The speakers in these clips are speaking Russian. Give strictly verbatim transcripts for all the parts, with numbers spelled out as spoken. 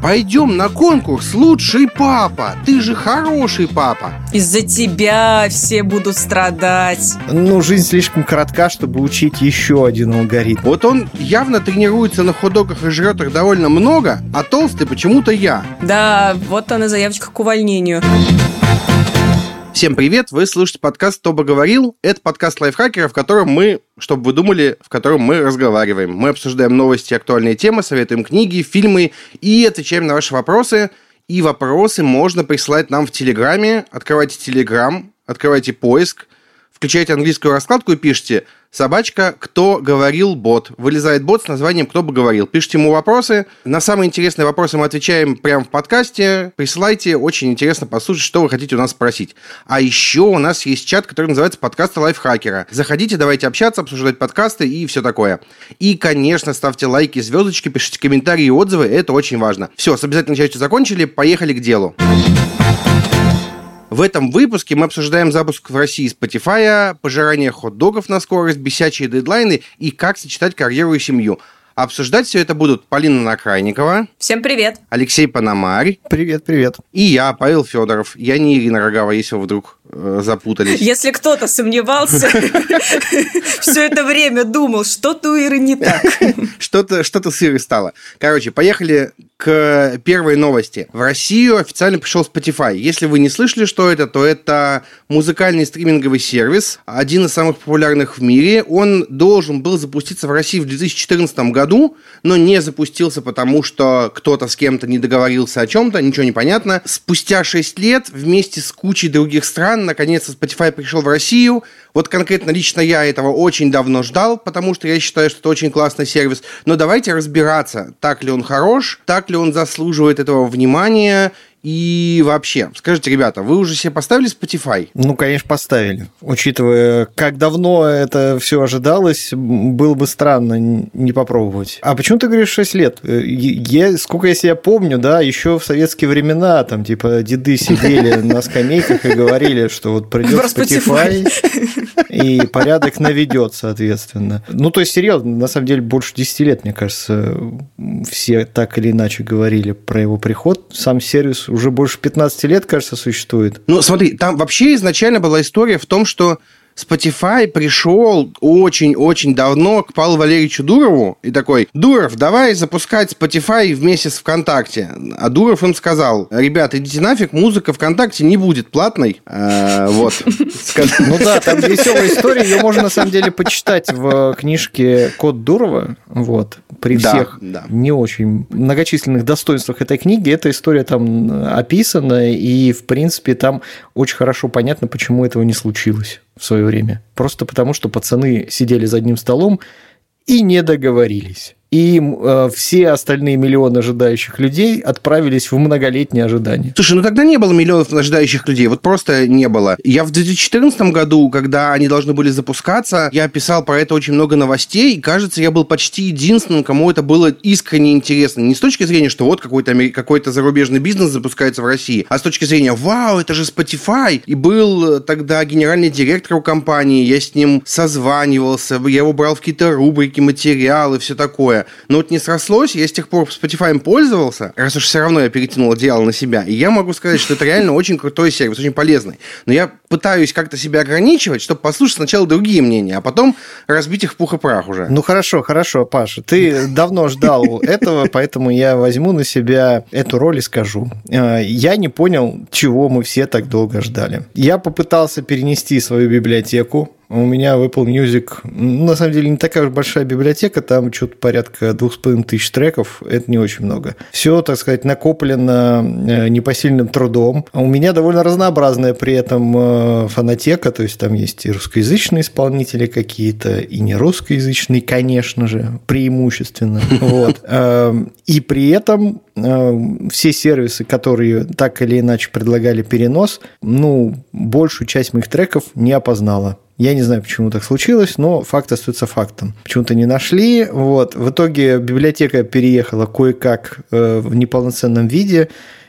Пойдем на конкурс «Лучший папа». Ты же хороший папа. Из-за тебя все будут страдать. Ну, жизнь слишком коротка, чтобы учить еще один алгоритм. Вот он явно тренируется на хот-догах и жрет их довольно много, а толстый почему-то я. Да, вот она заявочка к увольнению. Всем привет, вы слушаете подкаст «Кто бы говорил». Это подкаст лайфхакера, в котором мы, чтобы вы думали, в котором мы разговариваем. Мы обсуждаем новости и актуальные темы, советуем книги, фильмы и отвечаем на ваши вопросы. И вопросы можно присылать нам в Телеграме. Открывайте Телеграм, открывайте поиск, включайте английскую раскладку и пишите «Собачка, кто говорил бот». Вылезает бот с названием «Кто бы говорил». Пишите ему вопросы. На самые интересные вопросы мы отвечаем прямо в подкасте. Присылайте. Очень интересно послушать, что вы хотите у нас спросить. А еще у нас есть чат, который называется «Подкасты лайфхакера». Заходите, давайте общаться, обсуждать подкасты и все такое. И, конечно, ставьте лайки, звездочки, пишите комментарии и отзывы. Это очень важно. Все, с обязательной частью закончили. Поехали к делу. В этом выпуске мы обсуждаем запуск в России Spotify, пожирание хот-догов на скорость, бесячие дедлайны и как сочетать карьеру и семью. Обсуждать все это будут Полина Накрайникова. Всем привет. Алексей Пономарь. Привет, привет. И я, Павел Федоров. Я не Ирина Рогова, если вы вдруг э, запутались. Если кто-то сомневался, все это время думал, что-то у Иры не так. Что-то с Ирой стало. Короче, поехали к первой новости. В Россию официально пришел Spotify. Если вы не слышали, что это, то это музыкальный стриминговый сервис, один из самых популярных в мире. Он должен был запуститься в России в две тысячи четырнадцатом году. Но не запустился, потому что кто-то с кем-то не договорился о чем-то, ничего не понятно. Спустя шесть лет вместе с кучей других стран наконец-то Spotify пришел в Россию. Вот конкретно лично я этого очень давно ждал, потому что я считаю, что это очень классный сервис. Но давайте разбираться, так ли он хорош, так ли он заслуживает этого внимания. И вообще, скажите, ребята, вы уже себе поставили Spotify? Ну, конечно, поставили. Учитывая, как давно это все ожидалось, было бы странно не попробовать. А почему ты говоришь шесть лет? Я, сколько я себя помню, да, еще в советские времена, там, типа, деды сидели на скамейках и говорили, что вот придет Spotify, и порядок наведет, соответственно. Ну, то есть, серьезно, на самом деле, больше десять лет, мне кажется, все так или иначе говорили про его приход. Сам сервис уже больше пятнадцать лет, кажется, существует. Ну, смотри, там вообще изначально была история в том, что Spotify пришел очень-очень давно к Павлу Валерьевичу Дурову и такой: «Дуров, давай запускать Spotify вместе с ВКонтакте». А Дуров им сказал: «Ребят, идите нафиг, музыка ВКонтакте не будет платной». Вот. Ну да, там веселая история, ее можно на самом деле почитать в книжке «Код Дурова». Вот. При всех не очень многочисленных достоинствах этой книги эта история там описана, и, в принципе, там очень хорошо понятно, почему этого не случилось в свое время. Просто потому, что пацаны сидели за одним столом и не договорились. И э, все остальные миллионы ожидающих людей отправились в многолетнее ожидание. Слушай, ну тогда не было миллионов ожидающих людей, вот просто не было. Я в две тысячи четырнадцатом году, когда они должны были запускаться, я писал про это очень много новостей, и, кажется, я был почти единственным, кому это было искренне интересно. Не с точки зрения, что вот какой-то, какой-то зарубежный бизнес запускается в России, а с точки зрения «Вау, это же Spotify!» И был тогда генеральный директор у компании, я с ним созванивался, я его брал в какие-то рубрики, материалы, все такое. Но вот не срослось, я с тех пор Spotify пользовался, раз уж все равно я перетянул одеяло на себя, и я могу сказать, что это реально очень крутой сервис, очень полезный. Но я пытаюсь как-то себя ограничивать, чтобы послушать сначала другие мнения, а потом разбить их в пух и прах уже. Ну хорошо, хорошо, Паша, ты давно ждал этого, поэтому я возьму на себя эту роль и скажу. Я не понял, чего мы все так долго ждали. Я попытался перенести свою библиотеку. У меня в Apple Music, ну, на самом деле, не такая уж большая библиотека, там что-то порядка две тысячи пятьсот треков, это не очень много. Все, так сказать, накоплено непосильным трудом. У меня довольно разнообразная при этом фонотека, то есть там есть и русскоязычные исполнители какие-то, и не русскоязычные, конечно же, преимущественно. Вот. И при этом все сервисы, которые так или иначе предлагали перенос, ну, большую часть моих треков не опознала. Я не знаю, почему так случилось, но факт остается фактом. Почему-то не нашли. Вот. В итоге библиотека переехала кое-как в неполноценном виде.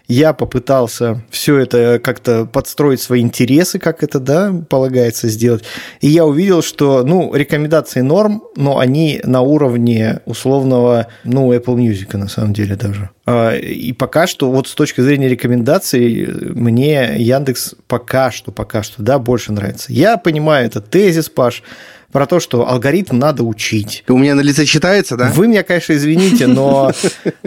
Я попытался все это как-то подстроить свои интересы, как это, да, полагается сделать. И я увидел, что, ну, рекомендации норм, но они на уровне условного, ну, Apple Music на самом деле даже. И пока что, вот с точки зрения рекомендаций, мне Яндекс пока что, пока что, да, больше нравится. Я понимаю этот тезис, Паш, про то, что алгоритм надо учить. У меня на лице читается, да? Вы меня, конечно, извините, но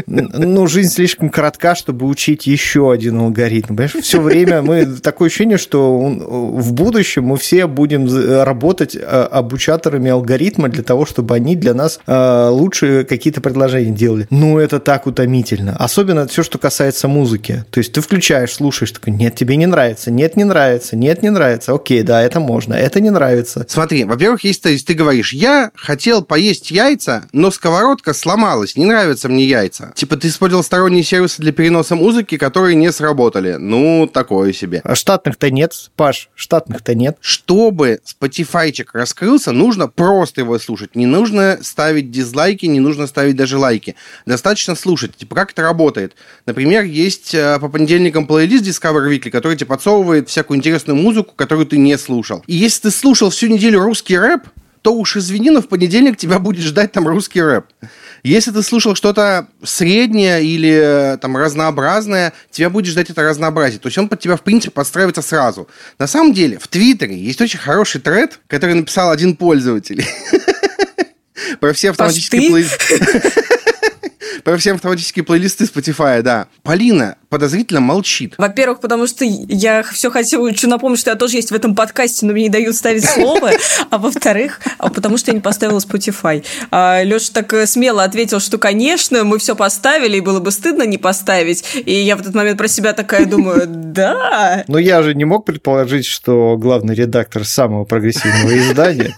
ну, жизнь слишком коротка, чтобы учить еще один алгоритм. Понимаешь, все время мы... Такое ощущение, что в будущем мы все будем работать обучаторами алгоритма для того, чтобы они для нас лучше какие-то предложения делали. Ну, это так утомительно. Особенно все, что касается музыки. То есть ты включаешь, слушаешь, такой, нет, тебе не нравится, нет, не нравится, нет, не нравится. Окей, да, это можно, это не нравится. Смотри, во-первых, есть Если ты говоришь, я хотел поесть яйца, но сковородка сломалась, не нравятся мне яйца. Типа ты использовал сторонние сервисы для переноса музыки, которые не сработали. Ну, такое себе. А штатных-то нет, Паш, штатных-то нет. Чтобы Spotify-чик раскрылся, нужно просто его слушать. Не нужно ставить дизлайки, не нужно ставить даже лайки. Достаточно слушать. Типа как это работает? Например, есть по понедельникам плейлист Discover Weekly, который тебе подсовывает всякую интересную музыку, которую ты не слушал. И если ты слушал всю неделю русский рэп, то уж извини, но в понедельник тебя будет ждать там русский рэп. Если ты слушал что-то среднее или там разнообразное, тебя будет ждать это разнообразие. То есть он под тебя, в принципе, подстраивается сразу. На самом деле, в Твиттере есть очень хороший тред, который написал один пользователь. Про все автоматические плейлисты. Про все автоматические плейлисты Spotify, да. Полина подозрительно молчит. Во-первых, потому что я все хотела напомнить, что я тоже есть в этом подкасте, но мне не дают ставить слово. А во-вторых, потому что я не поставила Spotify. Леша так смело ответил, что, конечно, мы все поставили, и было бы стыдно не поставить. И я в этот момент про себя такая думаю, да. Но я же не мог предположить, что главный редактор самого прогрессивного издания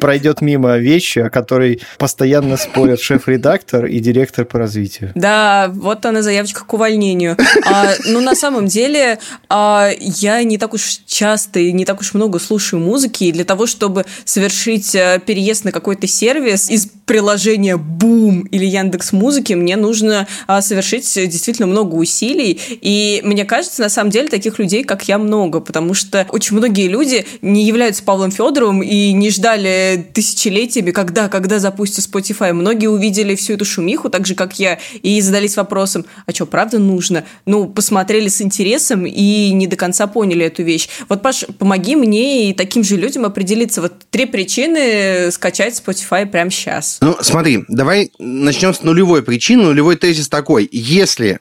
пройдет мимо вещи, о которой постоянно спорят шеф-редактор и директор по развитию. Да, вот она заявочка к увольнению. А, ну, на самом деле, а, я не так уж часто и не так уж много слушаю музыки, и для того, чтобы совершить переезд на какой-то сервис из приложения Бум или Яндекс.Музыки, мне нужно а, совершить действительно много усилий, и мне кажется, на самом деле, таких людей, как я, много, потому что очень многие люди не являются Павлом Федоровым и не ждали тысячелетиями, когда, когда запустится Spotify. Многие увидели всю эту шумиху, так же, как я, и задались вопросом, а что, правда нужно? Ну, посмотрели с интересом и не до конца поняли эту вещь. Вот, Паш, помоги мне и таким же людям определиться. Вот три причины скачать Spotify прямо сейчас. Ну, смотри, давай начнем с нулевой причины. Нулевой тезис такой. Если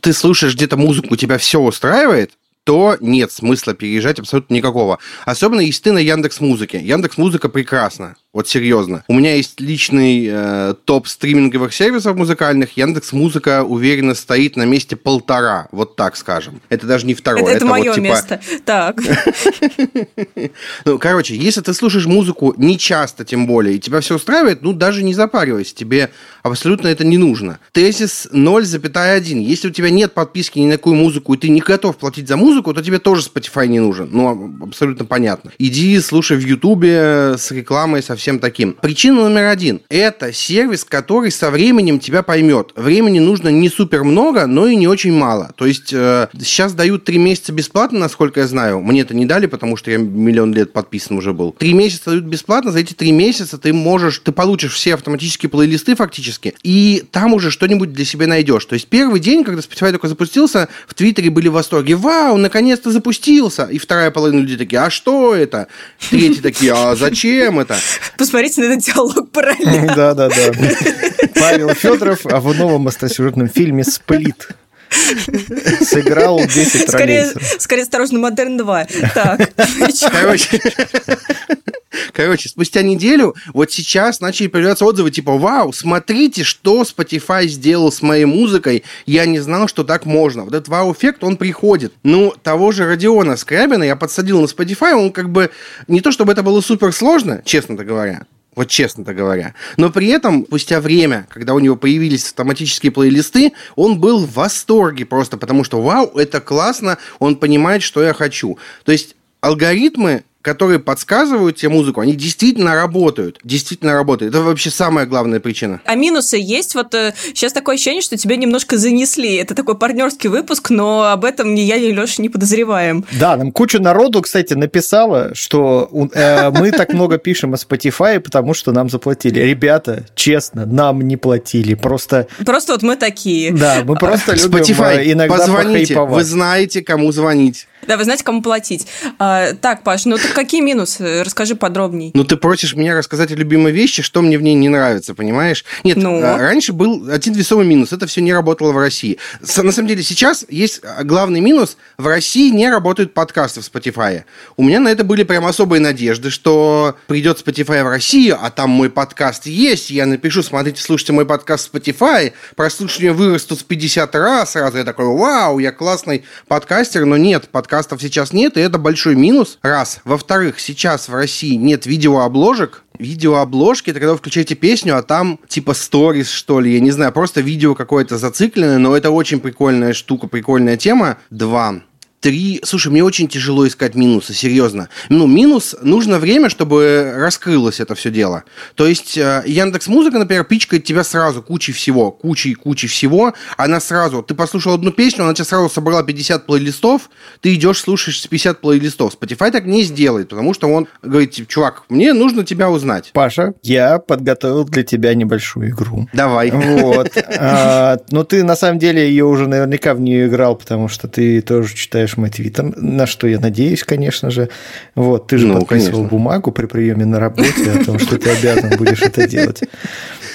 ты слушаешь где-то музыку, тебя все устраивает, то нет смысла переезжать абсолютно никакого. Особенно, если ты на Яндекс.Музыке. Яндекс.Музыка прекрасна. Вот серьезно. У меня есть личный э, топ стриминговых сервисов музыкальных. Яндекс.Музыка уверенно стоит на месте полтора. Вот так скажем. Это даже не второе. Это, это, это мое вот, типа... место. Так. Ну, короче, если ты слушаешь музыку не часто, тем более, и тебя все устраивает, ну, даже не запаривайся. Тебе абсолютно это не нужно. Тезис ноль целых один. Если у тебя нет подписки ни на какую музыку, и ты не готов платить за музыку, то тебе тоже Spotify не нужен. Ну, абсолютно понятно. Иди, слушай в Ютубе с рекламой, со всеми всем таким. Причина номер один. Это сервис, который со временем тебя поймет. Времени нужно не супер много, но и не очень мало. То есть, э, сейчас дают три месяца бесплатно, насколько я знаю. Мне это не дали, потому что я миллион лет подписан уже был. Три месяца дают бесплатно. За эти три месяца ты можешь, ты получишь все автоматические плейлисты фактически, и там уже что-нибудь для себя найдешь. То есть, первый день, когда Spotify только запустился, в Твиттере были в восторге. Вау, наконец-то запустился! И вторая половина людей такие, а что это? Третьи такие, а зачем это? Посмотрите на этот диалог параллельно. Да-да-да. Павел Федоров а в новом остросюжетном фильме «Сплит» сыграл десять скорее, ролей. Скорее, осторожно, «Модерн два». Так. Короче... Короче, спустя неделю вот сейчас начали появляться отзывы типа «Вау, смотрите, что Spotify сделал с моей музыкой, я не знал, что так можно». Вот этот вау-эффект, он приходит. Ну, того же Родиона Скрябина я подсадил на Spotify, он как бы... Не то чтобы это было суперсложно, честно-то говоря, вот честно-то говоря. Но при этом, спустя время, когда у него появились автоматические плейлисты, он был в восторге просто, потому что «Вау, это классно, он понимает, что я хочу». То есть алгоритмы которые подсказывают тебе музыку, они действительно работают. Действительно работают. Это вообще самая главная причина. А минусы есть? Вот э, сейчас такое ощущение, что тебя немножко занесли. Это такой партнерский выпуск, но об этом ни я, ни Леша не подозреваем. Да, нам куча народу, кстати, написала, что э, мы так много пишем о Spotify, потому что нам заплатили. Ребята, честно, нам не платили. Просто... Просто вот мы такие. Да, мы просто любим иногда позвоните, вы знаете, кому звонить. Да, вы знаете, кому платить. А, так, Паш, ну так какие минусы? Расскажи подробней. Ну ты просишь меня рассказать о любимой вещи, что мне в ней не нравится, понимаешь? Нет, ну... раньше был один весомый минус. Это все не работало в России. На самом деле сейчас есть главный минус. В России не работают подкасты в Spotify. У меня на это были прям особые надежды, что придет Spotify в Россию, а там мой подкаст есть, я напишу, смотрите, слушайте мой подкаст в Spotify, прослушивания вырастут с пятьдесят раз сразу. Я такой, вау, я классный подкастер, но нет, подкаст Подкастов сейчас нет, и это большой минус. Раз. Во-вторых, сейчас в России нет видеообложек. Видеообложки, это когда вы включаете песню, а там типа сторис, что ли, я не знаю, просто видео какое-то зацикленное, но это очень прикольная штука, прикольная тема. Два. Три. Слушай, мне очень тяжело искать минусы, серьезно. Ну, минус, нужно время, чтобы раскрылось это все дело. То есть Яндекс.Музыка, например, пичкает тебя сразу кучей всего, кучей, кучей всего. Она сразу, ты послушал одну песню, она тебя сразу собрала пятьдесят плейлистов, ты идешь, слушаешь с пятьдесят плейлистов. Spotify так не сделает, потому что он говорит, чувак, мне нужно тебя узнать. Паша, я подготовил для тебя небольшую игру. Давай. Вот. Но ты, на самом деле, ее уже наверняка в нее играл, потому что ты тоже читаешь мой твиттер, на что я надеюсь, конечно же. Вот, ты же ну, подписывал конечно. бумагу при приеме на работе о том, что ты обязан будешь это делать.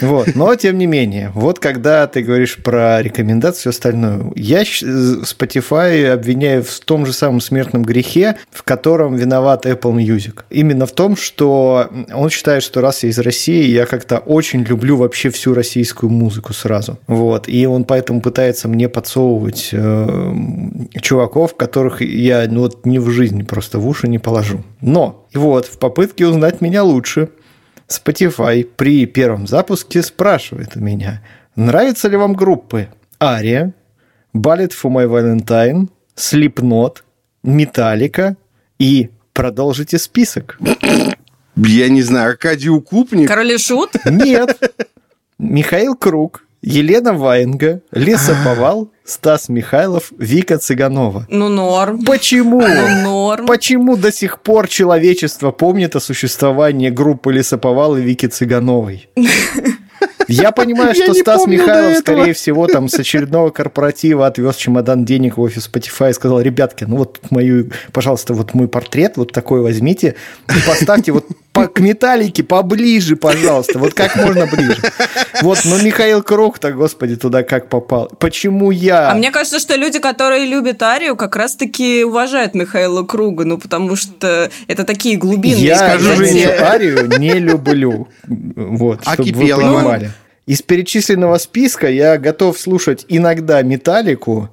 Вот. Но, тем не менее, вот когда ты говоришь про рекомендации и все остальное, я Spotify обвиняю в том же самом смертном грехе, в котором виноват Apple Music. Именно в том, что он считает, что раз я из России, я как-то очень люблю вообще всю российскую музыку сразу. Вот. И он поэтому пытается мне подсовывать э, чуваков, которых я ну, вот, ни в жизни просто в уши не положу. Но вот в попытке узнать меня лучше Spotify при первом запуске спрашивает у меня, нравятся ли вам группы Ария, Ballet for My Valentine, Slipknot, Metallica и продолжите список. Я не знаю, Аркадий Укупник? Король и Шут? Нет. Михаил Круг, Елена Ваенга, Леса Повал, Стас Михайлов, Вика Цыганова. Ну, норм. Почему? Ну, норм. Почему до сих пор человечество помнит о существовании группы Лесоповал и Вики Цыгановой? Я понимаю, что Стас Михайлов, скорее всего, там с очередного корпоратива отвез чемодан денег в офис Spotify и сказал, ребятки, ну вот мою, пожалуйста, вот мой портрет, вот такой возьмите и поставьте вот к Металлике поближе, пожалуйста, вот как можно ближе. Вот, но Михаил Круг-то, господи, туда как попал. Почему я? А мне кажется, что люди, которые любят Арию, как раз-таки уважают Михаила Круга, ну потому что это такие глубинные. Я скажу же, что Арию не люблю. Вот, а чтобы вы понимали. Из перечисленного списка я готов слушать иногда Металлику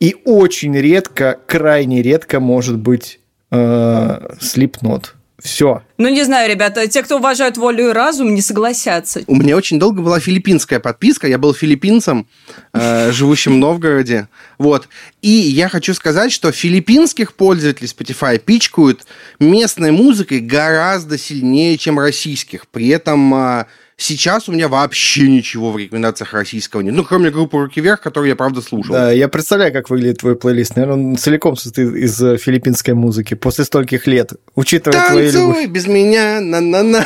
и очень редко, крайне редко, может быть, Slipknot. Все. Ну, не знаю, ребята, те, кто уважают волю и разум, не согласятся. У меня очень долго была филиппинская подписка. Я был филиппинцем, э, живущим в Новгороде. Вот. И я хочу сказать, что филиппинских пользователей Spotify пичкают местной музыкой гораздо сильнее, чем российских. При этом... Э, Сейчас у меня вообще ничего в рекомендациях российского нет. Ну, кроме группы «Руки вверх», которую я, правда, слушал. Да, я представляю, как выглядит твой плейлист. Наверное, он целиком состоит из филиппинской музыки после стольких лет. Учитывая танцуй твою любовь. Танцуй без меня, на-на-на.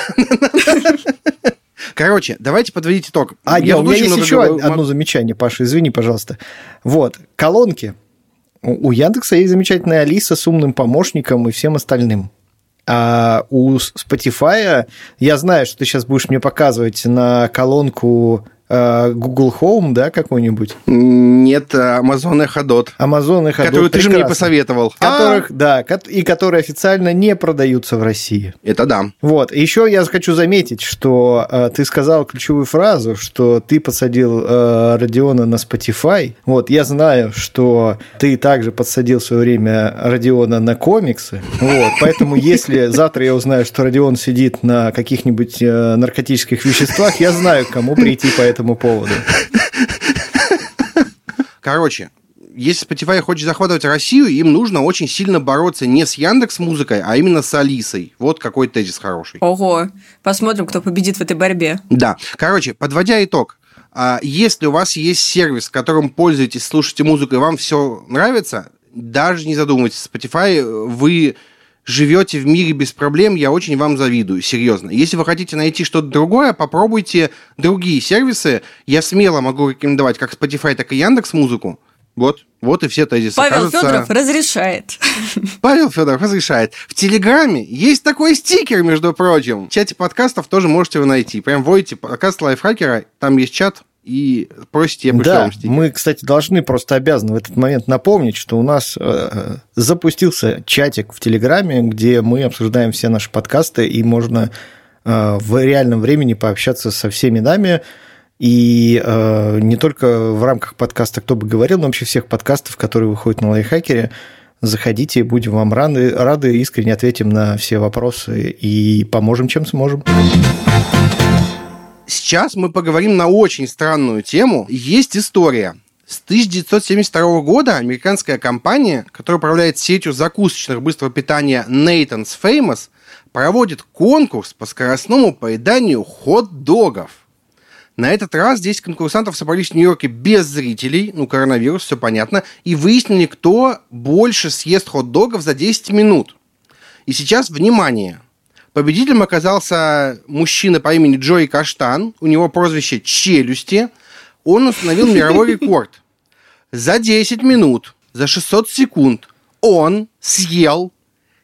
Короче, давайте подводить итог. А, я, у меня есть еще говорю... одно замечание, Паша, извини, пожалуйста. Вот, колонки. У Яндекса есть замечательная Алиса с умным помощником и всем остальным. А у Spotify, я знаю, что ты сейчас будешь мне показывать на колонку э, Google Home, да, какую-нибудь? Нет, Amazon Echo Dot. Amazon Echo Dot, которую ты же мне посоветовал. Которых, да, и которые официально не продаются в России. Это да. Вот, еще я хочу заметить, что э, ты сказал ключевую фразу, что ты подсадил э, Родиона на Spotify. Вот, я знаю, что ты также подсадил в свое время Родиона на комиксы. Вот, поэтому если завтра я узнаю, что Родион сидит на каких-нибудь э, наркотических веществах, я знаю, к кому прийти по этому поводу. Короче, если Spotify хочет захватывать Россию, им нужно очень сильно бороться не с Яндекс.Музыкой, а именно с Алисой. Вот какой тезис хороший. Ого, посмотрим, кто победит в этой борьбе. Да, короче, подводя итог. Если у вас есть сервис, которым пользуетесь, слушаете музыку, и вам все нравится, даже не задумывайтесь, Spotify, вы живете в мире без проблем, я очень вам завидую, серьезно. Если вы хотите найти что-то другое, попробуйте другие сервисы. Я смело могу рекомендовать как Spotify, так и Яндекс.Музыку. Вот, вот и все тезисы. Павел Кажется... Федоров разрешает. Павел Федоров разрешает. В Телеграме есть такой стикер, между прочим. В чате подкастов тоже можете его найти. Прям вводите подкаст Лайфхакера, там есть чат, и просите, я пришлю вам стикер. Да, мы, кстати, должны, просто обязаны в этот момент напомнить, что у нас э, запустился чатик в Телеграме, где мы обсуждаем все наши подкасты, и можно э, в реальном времени пообщаться со всеми нами. И э, не только в рамках подкаста «Кто бы говорил», но вообще всех подкастов, которые выходят на Лайфхакере. Заходите, будем вам рады, рады, искренне ответим на все вопросы и поможем, чем сможем. Сейчас мы поговорим на очень странную тему. Есть история. С тысяча девятьсот семьдесят второго года американская компания, которая управляет сетью закусочных быстрого питания Nathan's Famous, проводит конкурс по скоростному поеданию хот-догов. На этот раз десять конкурсантов собрались в Нью-Йорке без зрителей, ну, коронавирус, все понятно, и выяснили, кто больше съест хот-догов за десять минут. И сейчас, внимание, победителем оказался мужчина по имени Джои Каштан, у него прозвище «Челюсти», он установил мировой рекорд. За десять минут, за шестьсот секунд он съел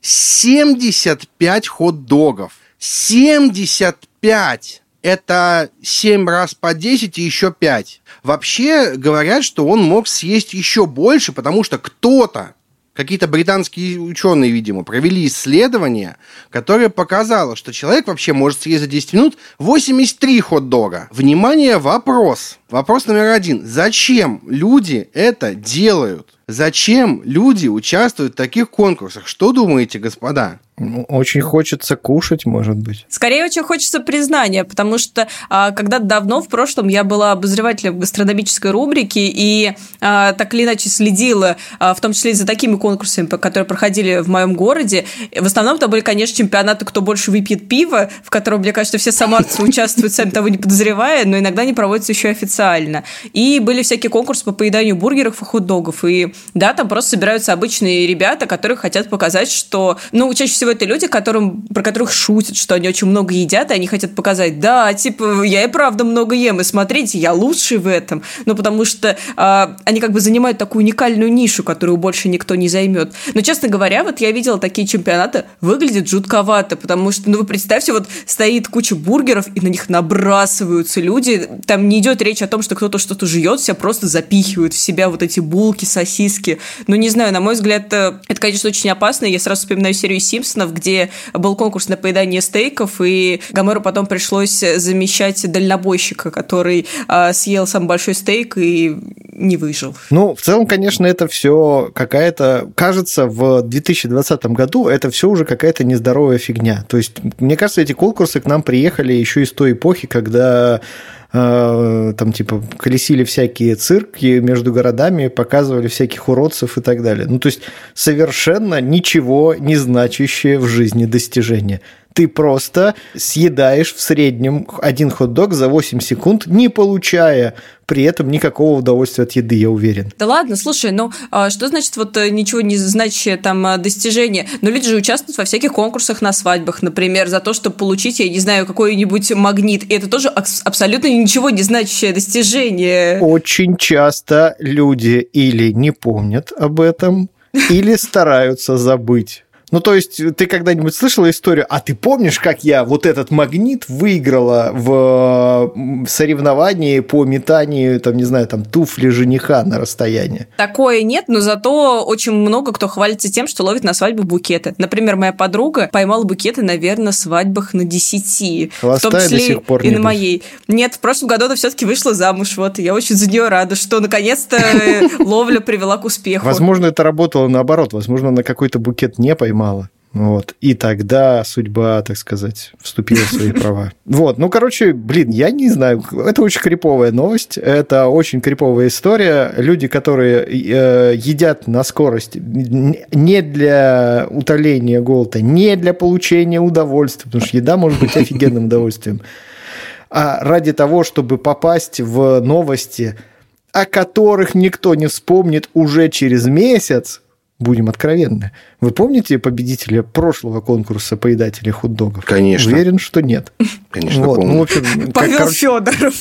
семьдесят пять хот-догов. семьдесят пять! Это семь раз по десять и еще пять. Вообще говорят, что он мог съесть еще больше, потому что кто-то, какие-то британские ученые, видимо, провели исследование, которое показало, что человек вообще может съесть за десять минут восемьдесят три хот-дога. Внимание, вопрос. Вопрос номер один. Зачем люди это делают? Зачем люди участвуют в таких конкурсах? Что думаете, господа? Ну, очень хочется кушать, может быть. Скорее, очень хочется признания, потому что а, когда-то давно, в прошлом, я была обозревателем гастрономической рубрики и а, так или иначе следила, а, в том числе и за такими конкурсами, которые проходили в моем городе. В основном это были, конечно, чемпионаты «Кто больше выпьет пива», в котором, мне кажется, все самарцы участвуют, сами того не подозревая, но иногда они проводятся еще и официально. И были всякие конкурсы по поеданию бургеров и хот-догов. И да, там просто собираются обычные ребята, которые хотят показать, что... Ну, чаще всего это люди, которым, про которых шутят, что они очень много едят, и они хотят показать, да, типа, я и правда много ем, и смотрите, я лучший в этом. Ну, потому что а, они как бы занимают такую уникальную нишу, которую больше никто не займет. Но, честно говоря, вот я видела такие чемпионаты, выглядят жутковато, потому что, ну, вы представьте, вот стоит куча бургеров, и на них набрасываются люди, там не идет речь о том, что кто-то что-то жует, все просто запихивают в себя вот эти булки, сосиски. Ну, не знаю, на мой взгляд, это, конечно, очень опасно, я сразу вспоминаю серию «Симпсонов», где был конкурс на поедание стейков, и Гомеру потом пришлось замещать дальнобойщика, который э, съел самый большой стейк и не выжил. Ну, в целом, конечно, это все какая-то... Кажется, в две тысячи двадцатом году это все уже какая-то нездоровая фигня. То есть, мне кажется, эти конкурсы к нам приехали еще из той эпохи, когда... там типа колесили всякие цирки между городами, показывали всяких уродцев и так далее. Ну, то есть совершенно ничего не значащее в жизни достижение. Ты просто съедаешь в среднем один хот-дог за восемь секунд, не получая при этом никакого удовольствия от еды, я уверен. Да ладно, слушай, ну а что значит вот ничего не значащее там достижение? Ну, люди же участвуют во всяких конкурсах на свадьбах, например, за то, чтобы получить, я не знаю, какой-нибудь магнит. И это тоже абсолютно ничего не значащее достижение. Очень часто люди или не помнят об этом, или стараются забыть. Ну, то есть, ты когда-нибудь слышала историю, а ты помнишь, как я вот этот магнит выиграла в соревновании по метанию, там, не знаю, там, туфли жениха на расстоянии? Такое нет, но зато очень много кто хвалится тем, что ловит на свадьбу букеты. Например, моя подруга поймала букеты, наверное, на свадьбах на десяти. Хвостая в том числе до сих пор и на моей. Нет, в прошлом году она все-таки вышла замуж, вот, и я очень за нее рада, что, наконец-то, ловля привела к успеху. Возможно, это работало наоборот, возможно, на какой-то букет не поймала. Мало. Вот. И тогда судьба, так сказать, вступила в свои права. Вот. Ну, короче, блин, я не знаю. Это очень криповая новость. Это очень криповая история. Люди, которые э, едят на скорость не для утоления голода, не для получения удовольствия, потому что еда может быть офигенным удовольствием, а ради того, чтобы попасть в новости, о которых никто не вспомнит уже через месяц. Будем откровенны. Вы помните победителя прошлого конкурса поедателей хот-догов? Конечно. Уверен, что нет. Конечно, вот. Помню. Ну, в общем, Павел как... Федоров.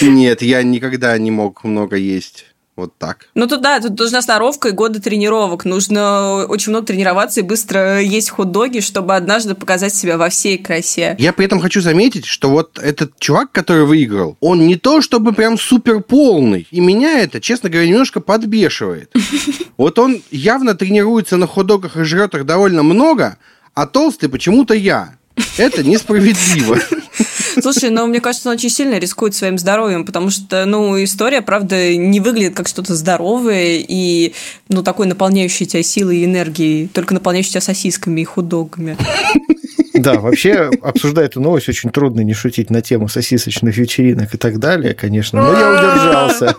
Нет, я никогда не мог много есть. Вот так. Ну, тут да, тут нужна сноровка и годы тренировок. Нужно очень много тренироваться и быстро есть хот-доги, чтобы однажды показать себя во всей красе. Я при этом хочу заметить, что вот этот чувак, который выиграл, он не то чтобы прям супер полный. И меня это, честно говоря, немножко подбешивает. Вот он явно тренируется на хот-догах и жрет их довольно много, а толстый почему-то я. Это несправедливо. Слушай, ну, мне кажется, он очень сильно рискует своим здоровьем, потому что, ну, история, правда, не выглядит как что-то здоровое и, ну, такой наполняющий тебя силой и энергией, только наполняющий тебя сосисками и хот-догами. Да, вообще, обсуждая эту новость, очень трудно не шутить на тему сосисочных вечеринок и так далее, конечно, но я удержался.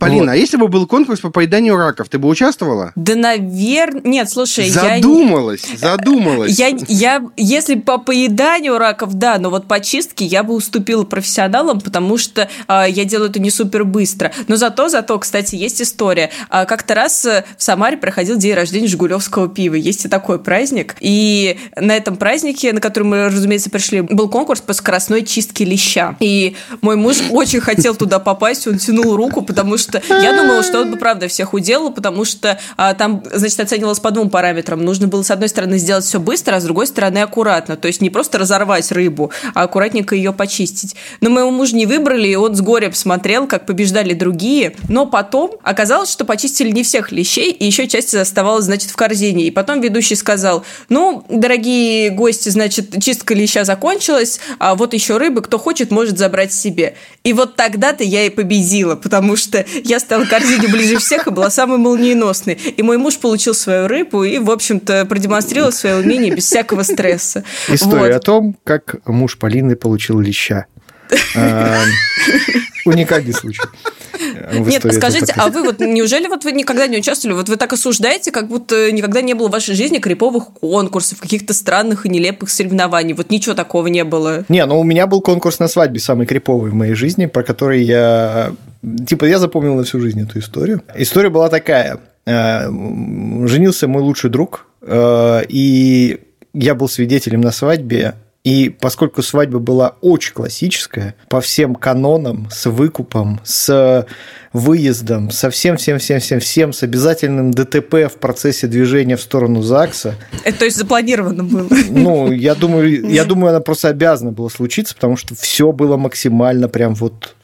Полина, вот. А если бы был конкурс по поеданию раков, ты бы участвовала? Да, наверное... Нет, слушай, задумалась, я... Задумалась, задумалась. Я, я... Если по поеданию раков, да, но вот по чистке я бы уступила профессионалам, потому что э, я делаю это не супер быстро. Но зато, зато, кстати, есть история. Как-то раз в Самаре проходил день рождения жигулевского пива. Есть и такой праздник. И на этом празднике, на который мы, разумеется, пришли, был конкурс по скоростной чистке леща. И мой муж очень хотел туда попасть, он тянул руку, потому что я думала, что он бы, правда, всех уделал, потому что а, там, значит, оценивалось по двум параметрам. Нужно было, с одной стороны, сделать все быстро, а с другой стороны, аккуратно. То есть не просто разорвать рыбу, а аккуратненько ее почистить. Но моего мужа не выбрали, и он с горем смотрел, как побеждали другие. Но потом оказалось, что почистили не всех лещей, и еще часть оставалась, значит, в корзине. И потом ведущий сказал: ну, дорогие гости, значит, чистка леща закончилась, а вот еще рыбы, кто хочет, может забрать себе. И вот тогда-то я и победила, потому потому что я стала к корзине ближе всех и была самой молниеносной. И мой муж получил свою рыбу и, в общем-то, продемонстрировал свое умение без всякого стресса. История вот. О том, как муж Полины получил леща. Уникальный случай. Нет, скажите, а вы вот неужели вот вы никогда не участвовали? Вот вы так осуждаете, как будто никогда не было в вашей жизни криповых конкурсов, каких-то странных и нелепых соревнований. Вот ничего такого не было. Не, ну у меня был конкурс на свадьбе, самый криповый в моей жизни, про который я... Типа я запомнил на всю жизнь эту историю. История была такая. Женился мой лучший друг, и я был свидетелем на свадьбе. И поскольку свадьба была очень классическая, по всем канонам, с выкупом, с выездом, со всем-всем-всем-всем-всем, с обязательным ДТП в процессе движения в сторону ЗАГСа. Это, то есть, запланировано было? Ну, я думаю, я думаю, она просто обязана была случиться, потому что все было максимально прям вот...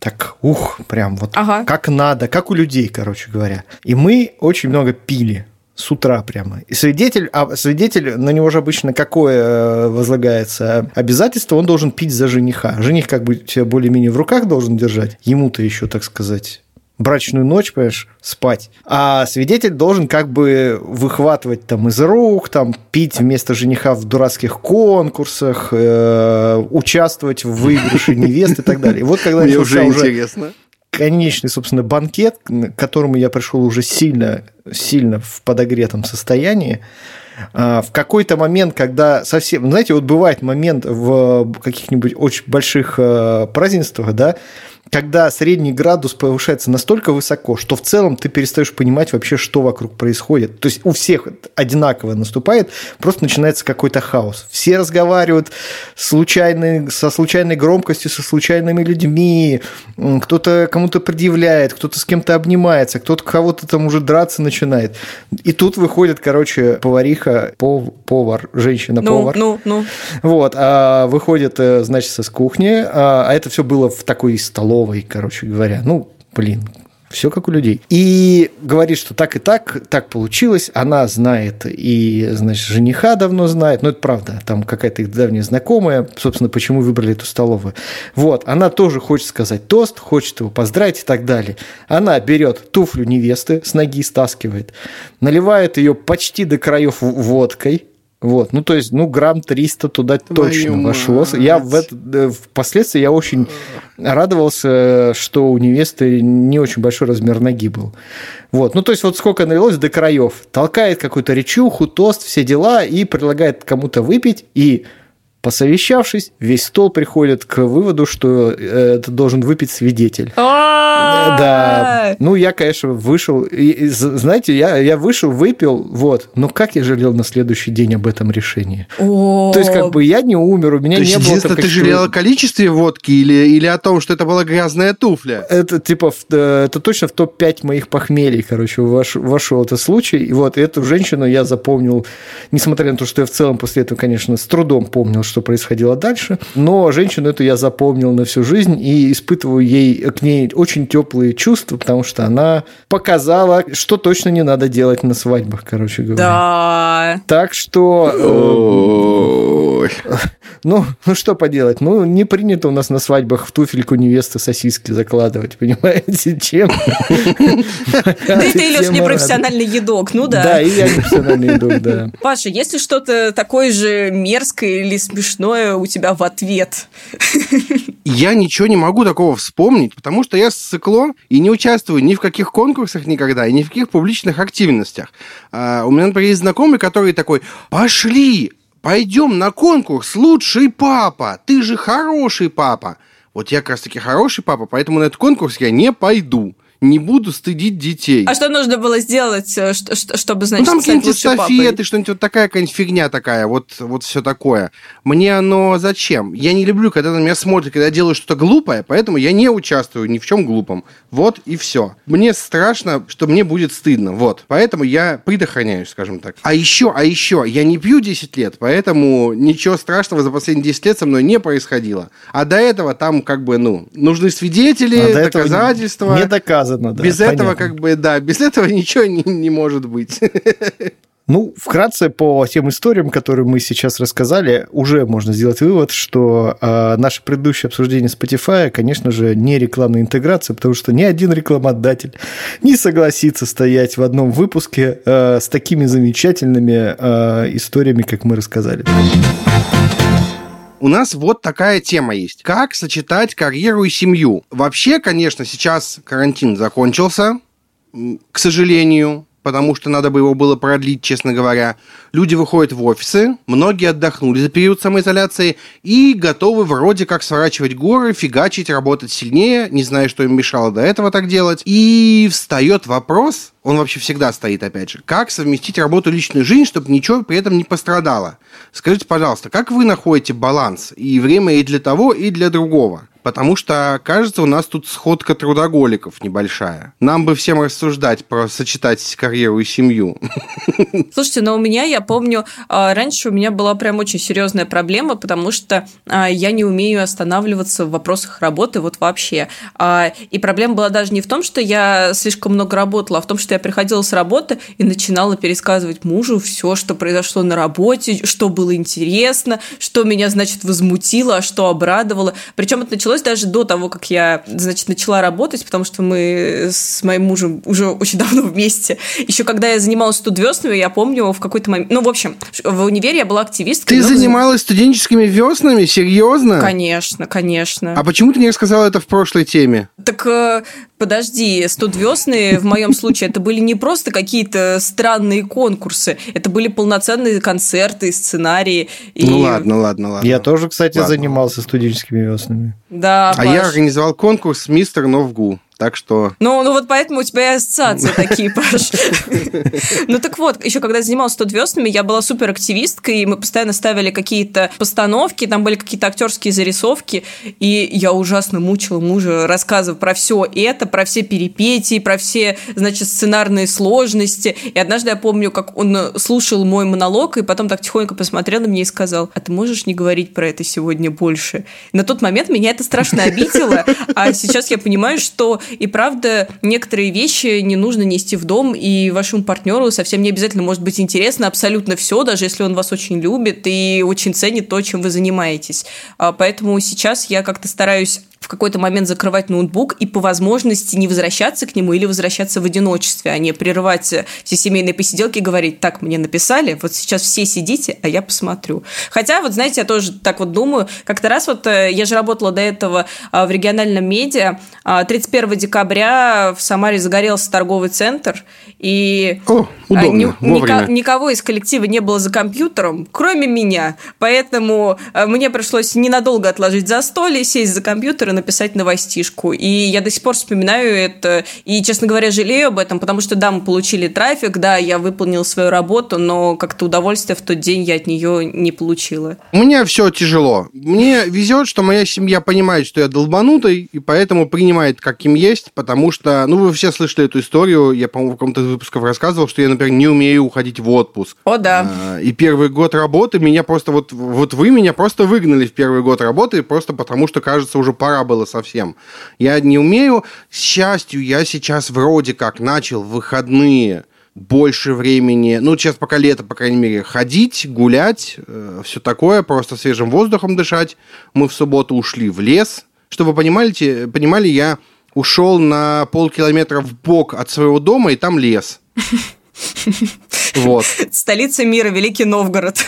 Так, ух, прям вот ага. Как надо, как у людей, короче говоря. И мы очень много пили с утра прямо. И свидетель, а свидетель, на него же обычно какое возлагается обязательство, он должен пить за жениха. Жених как бы себя более-менее в руках должен держать, ему-то еще, так сказать, брачную ночь, понимаешь, спать. А свидетель должен как бы выхватывать там из рук, там, пить вместо жениха в дурацких конкурсах, э, участвовать в выигрыше невест и так далее. И вот когда мне уже интересно. Конечный, собственно, банкет, к которому я пришел уже сильно, сильно в подогретом состоянии, в какой-то момент, когда совсем... Знаете, вот бывает момент в каких-нибудь очень больших празднествах, да, когда средний градус повышается настолько высоко, что в целом ты перестаешь понимать вообще, что вокруг происходит. То есть у всех одинаково наступает, просто начинается какой-то хаос. Все разговаривают случайно, со случайной громкостью, со случайными людьми, кто-то кому-то предъявляет, кто-то с кем-то обнимается, кто-то кого-то там уже драться начинает. И тут выходит, короче, повариха, пов, повар, женщина-повар. Ну, ну, ну. Вот, а выходит, значит, с кухни, а это все было в такой столовой, короче говоря. Ну, блин, Все как у людей. И говорит, что так и так, так получилось. Она знает и, значит, жениха давно знает. Ну, это правда. Там какая-то их давняя знакомая. Собственно, почему выбрали эту столовую. Вот. Она тоже хочет сказать тост, хочет его поздравить и так далее. Она берет туфлю невесты, с ноги стаскивает, наливает ее почти до краев водкой. Вот, ну, то есть, ну, грамм триста туда Твою точно мать. Вошло. Я в это, впоследствии я очень радовался, что у невесты не очень большой размер ноги был. Вот, ну, то есть, вот сколько налилось до краев. Толкает какую-то речуху, тост, все дела, и предлагает кому-то выпить, и, посовещавшись, весь стол приходит к выводу, что это должен выпить свидетель. Да. Ну, я, конечно, вышел. И, и, знаете, я, я вышел, выпил, вот. Но как я жалел на следующий день об этом решении. То есть, как бы я не умер, у меня не было... То есть, единственное, ты жалел о количестве водки или о том, что это была грязная туфля? Это, типа, это точно в топ пять моих похмелий, короче, вошел этот случай. И вот эту женщину я запомнил, несмотря на то, что я в целом после этого, конечно, с трудом помнил, что происходило дальше. Но женщину эту я запомнил на всю жизнь и испытываю ей, к ней очень теплые чувства, потому что она показала, что точно не надо делать на свадьбах, короче говоря. Да. Так что... Ну, ну, что поделать? Ну, не принято у нас на свадьбах в туфельку невесты сосиски закладывать, понимаете? Чем? Да и ты, Илюш, непрофессиональный едок, ну да. Да, и я непрофессиональный едок, да. Паша, есть ли что-то такое же мерзкое или смешное у тебя в ответ? Я ничего не могу такого вспомнить, потому что я ссыкло и не участвую ни в каких конкурсах никогда, и ни в каких публичных активностях. А, у меня, например, есть знакомый, который такой: «Пошли, пойдем на конкурс, лучший папа, ты же хороший папа». Вот я как раз-таки хороший папа, поэтому на этот конкурс я не пойду. Не буду стыдить детей. А что нужно было сделать, чтобы, значит, ну, там какие-нибудь эстафеты, что-нибудь вот такая какая-нибудь фигня такая, вот, вот все такое. Мне оно зачем? Я не люблю, когда на меня смотрят, когда я делаю что-то глупое, поэтому я не участвую ни в чем глупом. Вот и все. Мне страшно, что мне будет стыдно, вот. Поэтому я предохраняюсь, скажем так. А еще, а еще, я не пью десять лет, поэтому ничего страшного за последние десять лет со мной не происходило. А до этого там как бы, ну, нужны свидетели, а доказательства. Не доказано. Ну, да, без понятно. Этого, как бы, да, без этого ничего не, не может быть. Ну, вкратце по тем историям, которые мы сейчас рассказали, уже можно сделать вывод, что э, наше предыдущее обсуждение Spotify, конечно же, не рекламная интеграция, потому что ни один рекламодатель не согласится стоять в одном выпуске э, с такими замечательными э, историями, как мы рассказали. У нас вот такая тема есть. Как сочетать карьеру и семью? Вообще, конечно, сейчас карантин закончился, к сожалению, потому что надо бы его было продлить, честно говоря. Люди выходят в офисы, многие отдохнули за период самоизоляции и готовы вроде как сворачивать горы, фигачить, работать сильнее, не знаю, что им мешало до этого так делать. И встает вопрос, он вообще всегда стоит, опять же, как совместить работу и личную жизнь, чтобы ничего при этом не пострадало. Скажите, пожалуйста, как вы находите баланс и время и для того, и для другого? Потому что, кажется, у нас тут сходка трудоголиков небольшая. Нам бы всем рассуждать про сочетать карьеру и семью. Слушайте, но у меня, я помню, раньше у меня была прям очень серьезная проблема, потому что я не умею останавливаться в вопросах работы вот вообще. И проблема была даже не в том, что я слишком много работала, а в том, что я приходила с работы и начинала пересказывать мужу все, что произошло на работе, что было интересно, что меня, значит, возмутило, а что обрадовало. Причем это началось даже до того, как я, значит, начала работать, потому что мы с моим мужем уже очень давно вместе. Еще когда я занималась студвёснами, я помню, в какой-то момент... Ну, в общем, в универе я была активисткой. Ты но... занималась студенческими вёснами? Серьезно? Конечно, конечно. А почему ты не рассказала это в прошлой теме? Так... Подожди, студвёсные в моем случае это были не просто какие-то странные конкурсы, это были полноценные концерты, сценарии. И... Ну ладно, ладно, ладно. Я тоже, кстати, ладно. занимался студенческими вёснами. Да. А Паш... я организовал конкурс «Мистер Новгу». Так что... Ну, ну вот поэтому у тебя и ассоциации такие, Паш. Ну так вот, еще когда я занималась студвёснами, я была суперактивисткой, и мы постоянно ставили какие-то постановки, там были какие-то актерские зарисовки, и я ужасно мучила мужа, рассказывая про все это, про все перипетии, про все, значит, сценарные сложности. И однажды я помню, как он слушал мой монолог, и потом так тихонько посмотрел на меня и сказал: «А ты можешь не говорить про это сегодня больше?» И на тот момент меня это страшно обидело, а сейчас я понимаю, что И правда, некоторые вещи не нужно нести в дом, и вашему партнеру совсем не обязательно может быть интересно абсолютно все, даже если он вас очень любит и очень ценит то, чем вы занимаетесь. Поэтому сейчас я как-то стараюсь в какой-то момент закрывать ноутбук и по возможности не возвращаться к нему или возвращаться в одиночестве, а не прерывать все семейные посиделки и говорить: так, мне написали, вот сейчас все сидите, а я посмотрю. Хотя, вот знаете, я тоже так вот думаю, как-то раз вот, я же работала до этого в региональном медиа, тридцать первого декабря в Самаре загорелся торговый центр, и О, удобно, ни, нико, никого из коллектива не было за компьютером, кроме меня, поэтому мне пришлось ненадолго отложить застолье, сесть за компьютер и написать новостишку. И я до сих пор вспоминаю это, и, честно говоря, жалею об этом, потому что, да, мы получили трафик, да, я выполнила свою работу, но как-то удовольствия в тот день я от нее не получила. Мне все тяжело. Мне везет, что моя семья понимает, что я долбанутый, и поэтому принимает, каким есть, потому что, ну, вы все слышали эту историю, я, по-моему, в каком-то из выпусков рассказывал, что я, например, не умею уходить в отпуск. О, да. И первый год работы меня просто, вот, вот вы меня просто выгнали в первый год работы, просто потому что, кажется, уже пора было совсем. Я не умею. К счастью, я сейчас вроде как начал в выходные больше времени, ну, сейчас пока лето, по крайней мере, ходить, гулять, э, все такое, просто свежим воздухом дышать. Мы в субботу ушли в лес. Чтобы вы понимали, понимали, я ушел на полкилометра вбок от своего дома, и там лес. Вот. Столица мира, Великий Новгород.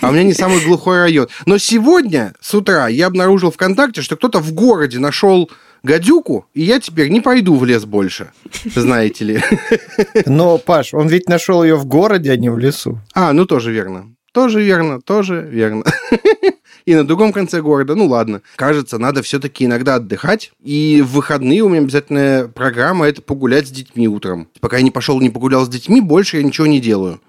А у меня не самый глухой район. Но сегодня с утра я обнаружил ВКонтакте, что кто-то в городе нашел гадюку, и я теперь не пойду в лес больше, знаете ли. Но, Паш, он ведь нашел ее в городе, а не в лесу. А, ну тоже верно. Тоже верно, тоже верно. И на другом конце города, ну ладно. Кажется, надо все-таки иногда отдыхать. И в выходные у меня обязательная программа – это погулять с детьми утром. Пока я не пошел, не погулял с детьми, больше я ничего не делаю.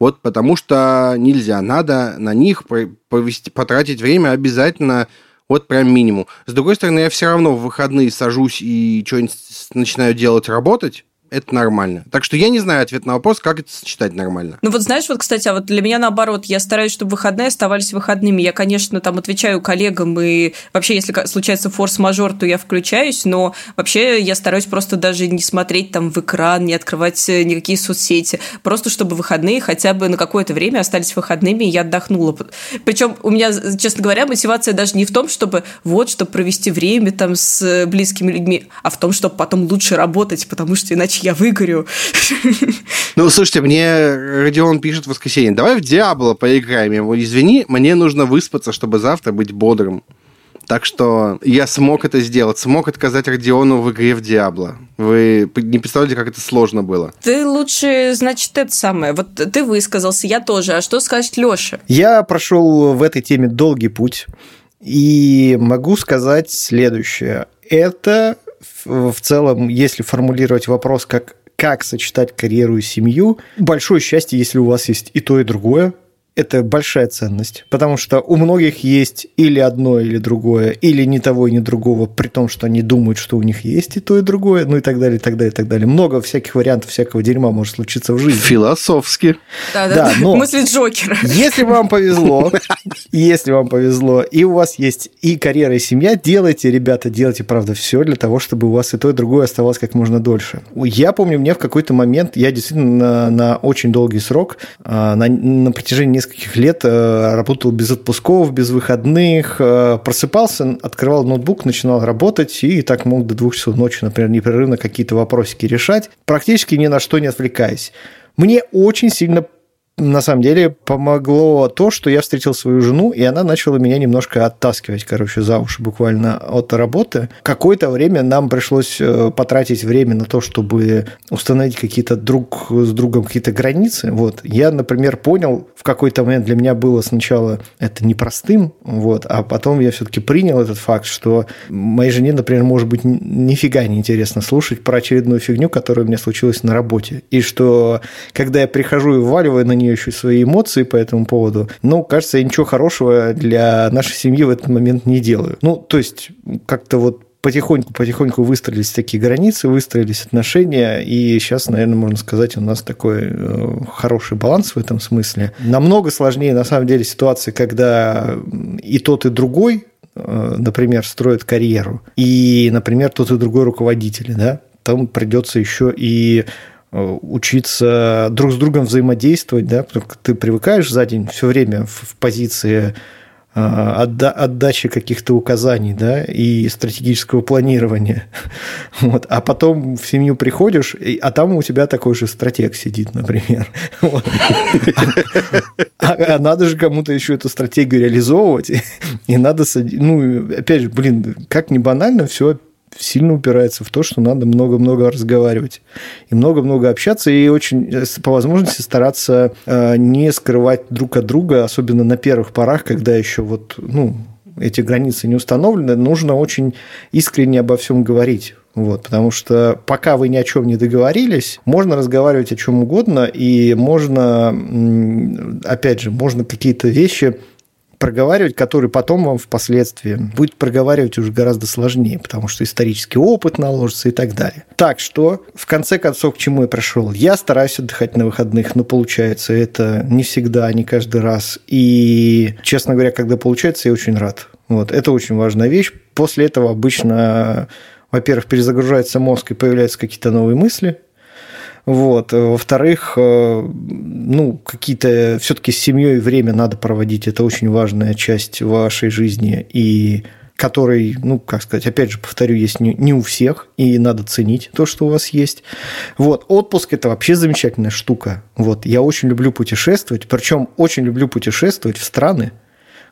Вот потому что нельзя. Надо на них провести, потратить время обязательно, вот прям минимум. С другой стороны, я все равно в выходные сажусь и что-нибудь начинаю делать, работать. Это нормально. Так что я не знаю ответ на вопрос, как это сочетать нормально. Ну вот знаешь, вот, кстати, а вот для меня наоборот, я стараюсь, чтобы выходные оставались выходными. Я, конечно, там отвечаю коллегам, и вообще, если случается форс-мажор, то я включаюсь, но вообще я стараюсь просто даже не смотреть там в экран, не открывать никакие соцсети, просто чтобы выходные хотя бы на какое-то время остались выходными, и я отдохнула. Причем у меня, честно говоря, мотивация даже не в том, чтобы вот, чтобы провести время там с близкими людьми, а в том, чтобы потом лучше работать, потому что иначе я выгорю. Ну, слушайте, мне Родион пишет в воскресенье: давай в Диабло поиграем. Я говорю: извини, мне нужно выспаться, чтобы завтра быть бодрым. Так что я смог это сделать, смог отказать Родиону в игре в Диабло. Вы не представляете, как это сложно было. Ты лучше, значит, это самое. Вот ты высказался, я тоже. А что скажет Лёша? Я прошел в этой теме долгий путь и могу сказать следующее. Это... В целом, если формулировать вопрос, как, как сочетать карьеру и семью, большое счастье, если у вас есть и то, и другое. Это большая ценность, потому что у многих есть или одно, или другое, или ни того, ни другого, при том, что они думают, что у них есть и то, и другое, ну и так далее, и так далее, и так далее. Много всяких вариантов, всякого дерьма может случиться в жизни. Философски. Да-да-да, мысли Джокера. Если вам повезло, если вам повезло, и у вас есть и карьера, и семья, делайте, ребята, делайте, правда, все для того, чтобы у вас и то, и другое оставалось как можно дольше. Я помню, мне в какой-то момент, я действительно на, на очень долгий срок, на, на протяжении нескольких нескольких лет работал без отпусков, без выходных, просыпался, открывал ноутбук, начинал работать и так мог до двух часов ночи, например, непрерывно какие-то вопросики решать, практически ни на что не отвлекаясь. Мне очень сильно, на самом деле, помогло то, что я встретил свою жену, и она начала меня немножко оттаскивать, короче, за уши буквально от работы. Какое-то время нам пришлось потратить время на то, чтобы установить какие-то друг с другом какие-то границы. Вот. Я, например, понял, в какой-то момент для меня было сначала это непростым, вот, а потом я все-таки принял этот факт, что моей жене, например, может быть, нифига не интересно слушать про очередную фигню, которая у меня случилась на работе. И что, когда я прихожу и вваливаю на нее еще свои эмоции по этому поводу, но, кажется, я ничего хорошего для нашей семьи в этот момент не делаю. Ну, то есть, как-то вот потихоньку-потихоньку выстроились такие границы, выстроились отношения, и сейчас, наверное, можно сказать, у нас такой хороший баланс в этом смысле. Намного сложнее, на самом деле, ситуации, когда и тот, и другой например, строят карьеру, и, например, тот и другой руководитель, да, там придется еще и учиться друг с другом взаимодействовать, да, потому что ты привыкаешь за день все время в позиции отда- отдачи каких-то указаний, да, и стратегического планирования, вот. А потом в семью приходишь, а там у тебя такой же стратег сидит, например. А надо же кому-то еще эту стратегию реализовывать, и надо, ну, опять же, блин, как ни банально, все сильно упирается в то, что надо много-много разговаривать и много-много общаться, и очень по возможности стараться не скрывать друг от друга, особенно на первых порах, когда еще вот, ну, эти границы не установлены, нужно очень искренне обо всем говорить. Вот, потому что пока вы ни о чем не договорились, можно разговаривать о чем угодно, и можно, опять же, можно какие-то вещи проговаривать, который потом вам впоследствии будет проговаривать уже гораздо сложнее, потому что исторический опыт наложится и так далее. Так что, в конце концов, к чему я пришел? Я стараюсь отдыхать на выходных, но получается это не всегда, не каждый раз. И, честно говоря, когда получается, я очень рад. Вот. Это очень важная вещь. После этого обычно, во-первых, перезагружается мозг и появляются какие-то новые мысли. Вот. Во-вторых, ну, какие-то все-таки с семьей время надо проводить. Это очень важная часть вашей жизни, и которой, ну, как сказать, опять же, повторю, есть не у всех, и надо ценить то, что у вас есть. Вот. Отпуск – это вообще замечательная штука. Вот. Я очень люблю путешествовать, причем очень люблю путешествовать в страны,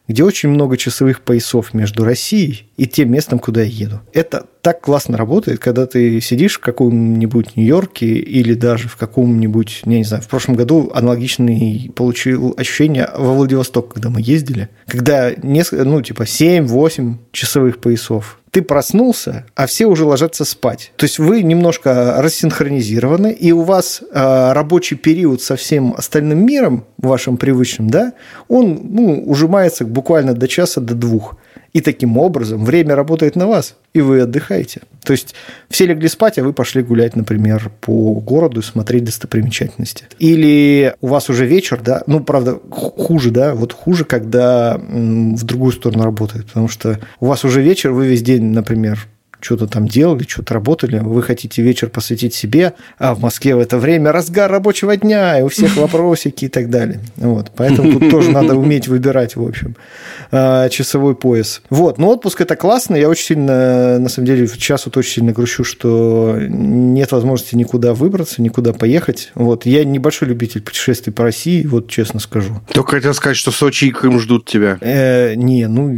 где очень много часовых поясов между Россией и тем местом, куда я еду. Это так классно работает, когда ты сидишь в каком-нибудь Нью-Йорке или даже в каком-нибудь, я не знаю, в прошлом году аналогичный получил ощущение во Владивосток, когда мы ездили, когда несколько, ну, типа семь-восемь часовых поясов. Ты проснулся, а все уже ложатся спать. То есть вы немножко рассинхронизированы, и у вас э, рабочий период со всем остальным миром, вашим привычным, да, он, ну, ужимается буквально до часа, до двух. И таким образом время работает на вас, и вы отдыхаете. То есть все легли спать, а вы пошли гулять, например, по городу и смотреть достопримечательности. Или у вас уже вечер, да, ну, правда, хуже, да, вот хуже, когда в другую сторону работает, потому что у вас уже вечер, вы весь день, например, что-то там делали, что-то работали, вы хотите вечер посвятить себе, а в Москве в это время разгар рабочего дня, и у всех вопросики и так далее. Вот. Поэтому тут тоже надо уметь выбирать, в общем, часовой пояс. Вот. Но отпуск – это классно. Я очень сильно, на самом деле, сейчас вот очень сильно грущу, что нет возможности никуда выбраться, никуда поехать. Вот. Я небольшой любитель путешествий по России, вот честно скажу. Только хотел сказать, что Сочи и Крым ждут тебя. Э, не, ну,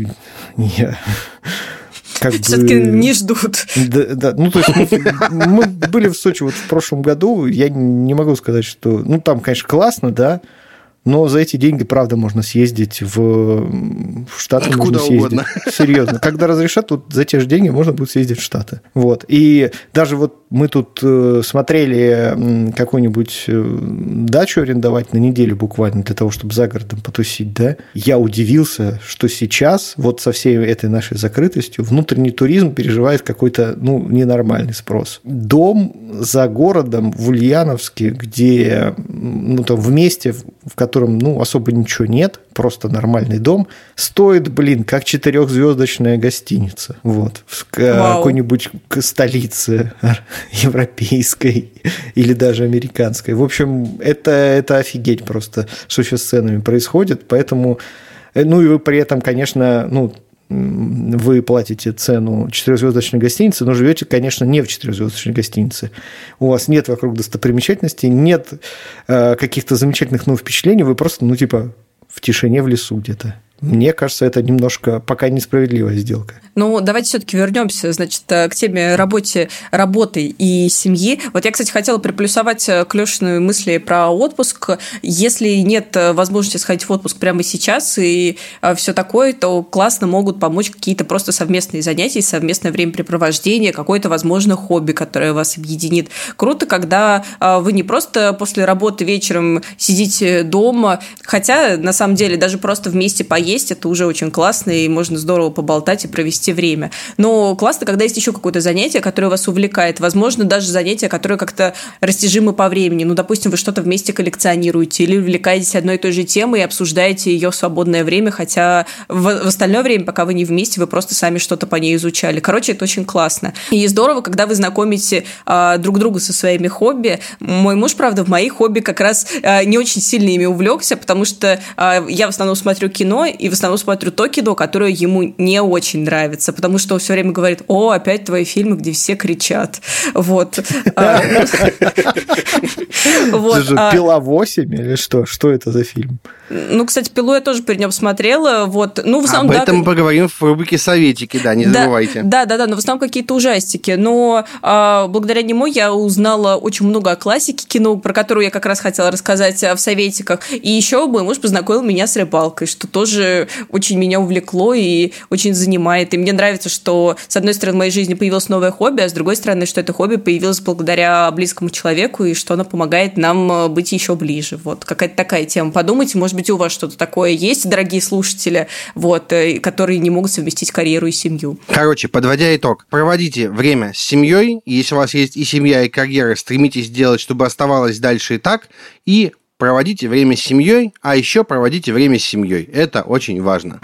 не... Как Все-таки бы... не ждут. Да, да. Ну, то есть мы, мы были в Сочи вот в прошлом году. Я не могу сказать, что... Ну, там, конечно, классно, да, но за эти деньги, правда, можно съездить в, в Штаты. Откуда можно угодно. Съездить. Серьезно. Когда разрешат, вот за те же деньги можно будет съездить в Штаты. Вот. И даже вот мы тут смотрели какую-нибудь дачу арендовать на неделю буквально для того, чтобы за городом потусить, да. Я удивился, что сейчас вот со всей этой нашей закрытостью внутренний туризм переживает какой-то, ну, ненормальный спрос. Дом за городом в Ульяновске, где, ну, там, в месте, в котором в котором, ну, особо ничего нет, просто нормальный дом, стоит, блин, как четырехзвездочная гостиница. Вот. В Вау. Какой-нибудь столице европейской или даже американской. В общем, это, это офигеть просто, что сейчас с ценами происходит. Поэтому, ну, и вы при этом, конечно, ну, вы платите цену четырехзвездочной гостиницы, но живете, конечно, не в четырехзвездочной гостинице. У вас нет вокруг достопримечательностей, нет э, каких-то замечательных новых впечатлений, вы просто, ну, типа, в тишине в лесу где-то. Мне кажется, это немножко пока несправедливая сделка. Ну, давайте все-таки вернемся, значит, к теме работы, работы и семьи. Вот я, кстати, хотела приплюсовать к Лешиной мысли про отпуск. Если нет возможности сходить в отпуск прямо сейчас и все такое, то классно могут помочь какие-то просто совместные занятия, совместное времяпрепровождение, какое-то, возможно, хобби, которое вас объединит. Круто, когда вы не просто после работы вечером сидите дома, хотя, на самом деле, даже просто вместе поедете есть, это уже очень классно, и можно здорово поболтать и провести время. Но классно, когда есть еще какое-то занятие, которое вас увлекает. Возможно, даже занятие, которое как-то растяжимо по времени. Ну, допустим, вы что-то вместе коллекционируете или увлекаетесь одной и той же темой и обсуждаете ее в свободное время, хотя в, в остальное время, пока вы не вместе, вы просто сами что-то по ней изучали. Короче, это очень классно. И здорово, когда вы знакомите а, друг друга со своими хобби. Мой муж, правда, в мои хобби как раз а, не очень сильно ими увлекся, потому что а, я в основном смотрю кино, и в основном смотрю то кино, которое ему не очень нравится, потому что он все время говорит: о, опять твои фильмы, где все кричат. Вот. «Пила восемь» или что? Что это за фильм? Ну, кстати, «Пилу» я тоже при нем смотрела. Об этом мы поговорим в рубрике «Советики», да, не забывайте. Да, да, да, но в основном какие-то ужастики. Но благодаря нему я узнала очень много о классике кино, про которую я как раз хотела рассказать в «Советиках». И еще мой муж познакомил меня с рыбалкой, что тоже очень меня увлекло и очень занимает. И мне нравится, что, с одной стороны, в моей жизни появилось новое хобби, а с другой стороны, что это хобби появилось благодаря близкому человеку, и что оно помогает нам быть еще ближе. Вот, какая-то такая тема. Подумайте, может быть, у вас что-то такое есть, дорогие слушатели, вот, которые не могут совместить карьеру и семью. Короче, подводя итог, проводите время с семьей, если у вас есть и семья, и карьера, стремитесь делать, чтобы оставалось дальше и так, и проводите время с семьей, а еще проводите время с семьей. Это очень важно.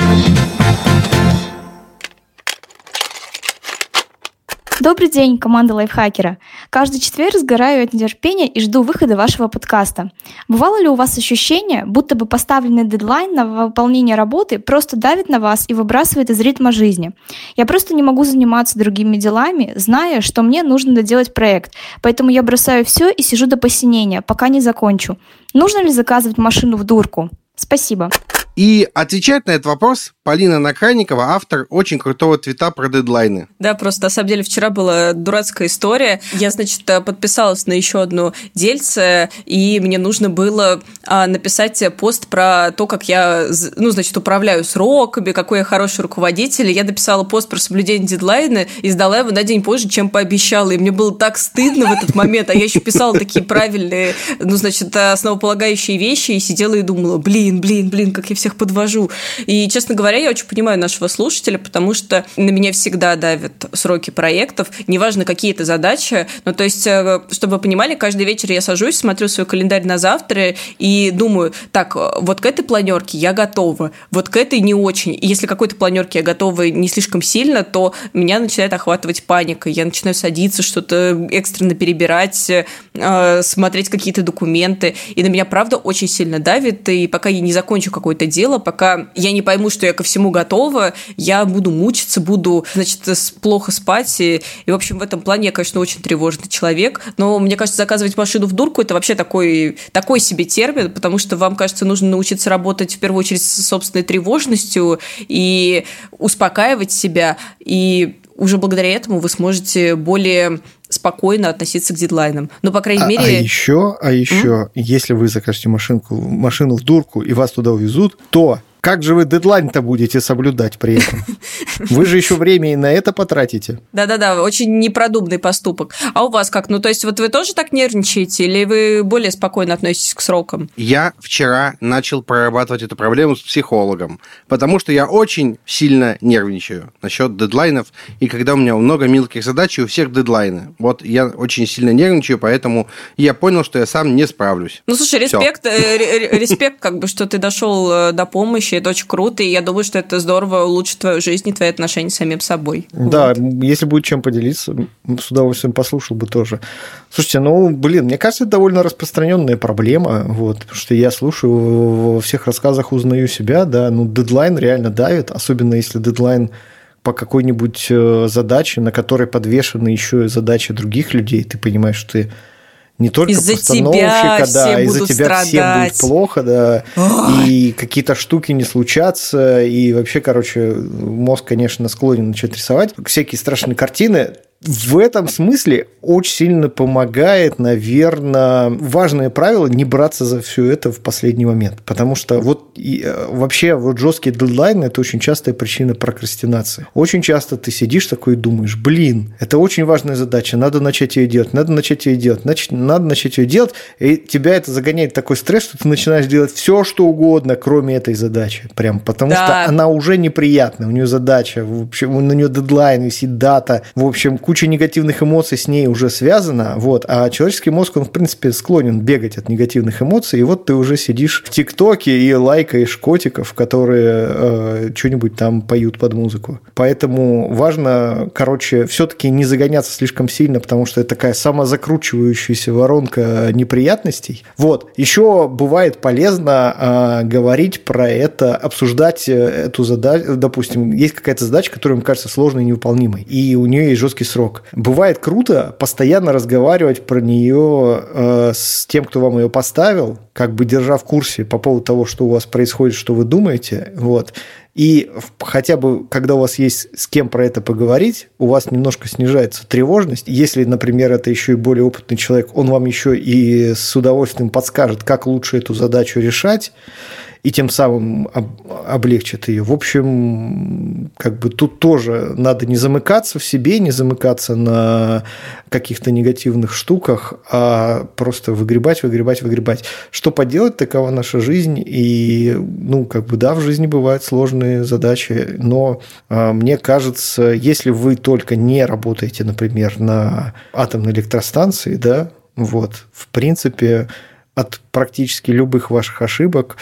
Добрый день, команда Лайфхакера. Каждый четверг сгораю от нетерпения и жду выхода вашего подкаста. Бывало ли у вас ощущение, будто бы поставленный дедлайн на выполнение работы просто давит на вас и выбрасывает из ритма жизни? Я просто не могу заниматься другими делами, зная, что мне нужно доделать проект, поэтому я бросаю все и сижу до посинения, пока не закончу. Нужно ли заказывать машину в дурку? Спасибо. И отвечает на этот вопрос Полина Накрайникова, автор очень крутого твита про дедлайны. Да, просто на самом деле вчера была дурацкая история. Я, значит, подписалась на еще одну дельце, и мне нужно было а, написать пост про то, как я, ну, значит, управляю сроками, какой я хороший руководитель. Я написала пост про соблюдение дедлайна и сдала его на день позже, чем пообещала. И мне было так стыдно в этот момент, а я еще писала такие правильные, ну, значит, основополагающие вещи, и сидела и думала: блин, блин, блин, как я всех подвожу. И, честно говоря, я очень понимаю нашего слушателя, потому что на меня всегда давят сроки проектов, неважно, какие это задачи. Ну, то есть, чтобы вы понимали, каждый вечер я сажусь, смотрю свой календарь на завтра и думаю: так, вот к этой планерке я готова, вот к этой не очень. И если к какой-то планерке я готова не слишком сильно, то меня начинает охватывать паника. Я начинаю садиться, что-то экстренно перебирать, смотреть какие-то документы. И на меня, правда, очень сильно давит. И пока я не закончу какой-то дело, пока я не пойму, что я ко всему готова, я буду мучиться, буду, значит, плохо спать, и, и в общем, в этом плане я, конечно, очень тревожный человек, но, мне кажется, заказывать машину в дурку – это вообще такой, такой себе термин, потому что вам, кажется, нужно научиться работать, в первую очередь, с собственной тревожностью и успокаивать себя, и уже благодаря этому вы сможете более спокойно относиться к дедлайнам. Но, по крайней а, мере... А еще, а еще mm? если вы закажете машинку, машину в дурку, и вас туда увезут, то как же вы дедлайн-то будете соблюдать при этом? Вы же еще время и на это потратите. Да-да-да, очень непродуманный поступок. А у вас как? Ну, то есть, вот вы тоже так нервничаете, или вы более спокойно относитесь к срокам? Я вчера начал прорабатывать эту проблему с психологом, потому что я очень сильно нервничаю насчет дедлайнов, и когда у меня много мелких задач, и у всех дедлайны. Вот я очень сильно нервничаю, поэтому я понял, что я сам не справлюсь. Ну, слушай, респект, респект, как бы, что ты дошел до помощи. Это очень круто, и я думаю, что это здорово улучшит твою жизнь и твои отношения с самим собой. Да, вот. Если будет чем поделиться, с удовольствием послушал бы тоже. Слушайте, ну, блин, мне кажется, это довольно распространенная проблема, вот, потому что я слушаю, во всех рассказах узнаю себя, да, ну, дедлайн реально давит, особенно если дедлайн по какой-нибудь задаче, на которой подвешены еще и задачи других людей, ты понимаешь, что ты не только из-за постановщика, да, из-за тебя страдать. Всем будет плохо, да, ой, и какие-то штуки не случатся, и вообще, короче, мозг, конечно, склонен начать рисовать всякие страшные картины, В этом смысле очень сильно помогает, наверное, важное правило не браться за все это в последний момент. Потому что вот и, вообще вот жесткий дедлайн – это очень частая причина прокрастинации. Очень часто ты сидишь такой и думаешь, блин, это очень важная задача, надо начать ее делать, надо начать ее делать, нач- надо начать ее делать. И тебя это загоняет в такой стресс, что ты начинаешь делать все, что угодно, кроме этой задачи. Прям, потому да. что она уже неприятная, у нее задача, в общем, на нее дедлайн, висит дата, в общем, куча негативных эмоций с ней уже связана, вот, а человеческий мозг, он, в принципе, склонен бегать от негативных эмоций, и вот ты уже сидишь в ТикТоке и лайкаешь котиков, которые э, что-нибудь там поют под музыку. Поэтому важно, короче, все-таки не загоняться слишком сильно, потому что это такая самозакручивающаяся воронка неприятностей. Вот. Еще бывает полезно э, говорить про это, обсуждать эту задачу. Допустим, есть какая-то задача, которая, мне кажется, сложной и невыполнимой, и у нее есть жесткий срок. Бывает круто постоянно разговаривать про нее э, с тем, кто вам ее поставил, как бы держа в курсе по поводу того, что у вас происходит, что вы думаете. Вот. И хотя бы, когда у вас есть с кем про это поговорить, у вас немножко снижается тревожность. Если, например, это еще и более опытный человек, он вам еще и с удовольствием подскажет, как лучше эту задачу решать, и тем самым облегчит ее. В общем, как бы тут тоже надо не замыкаться в себе, не замыкаться на каких-то негативных штуках, а просто выгребать, выгребать, выгребать. Что поделать, такова наша жизнь. И, ну, как бы, да, в жизни бывают сложные задачи, но мне кажется, если вы только не работаете, например, на атомной электростанции, да, вот, в принципе, от практически любых ваших ошибок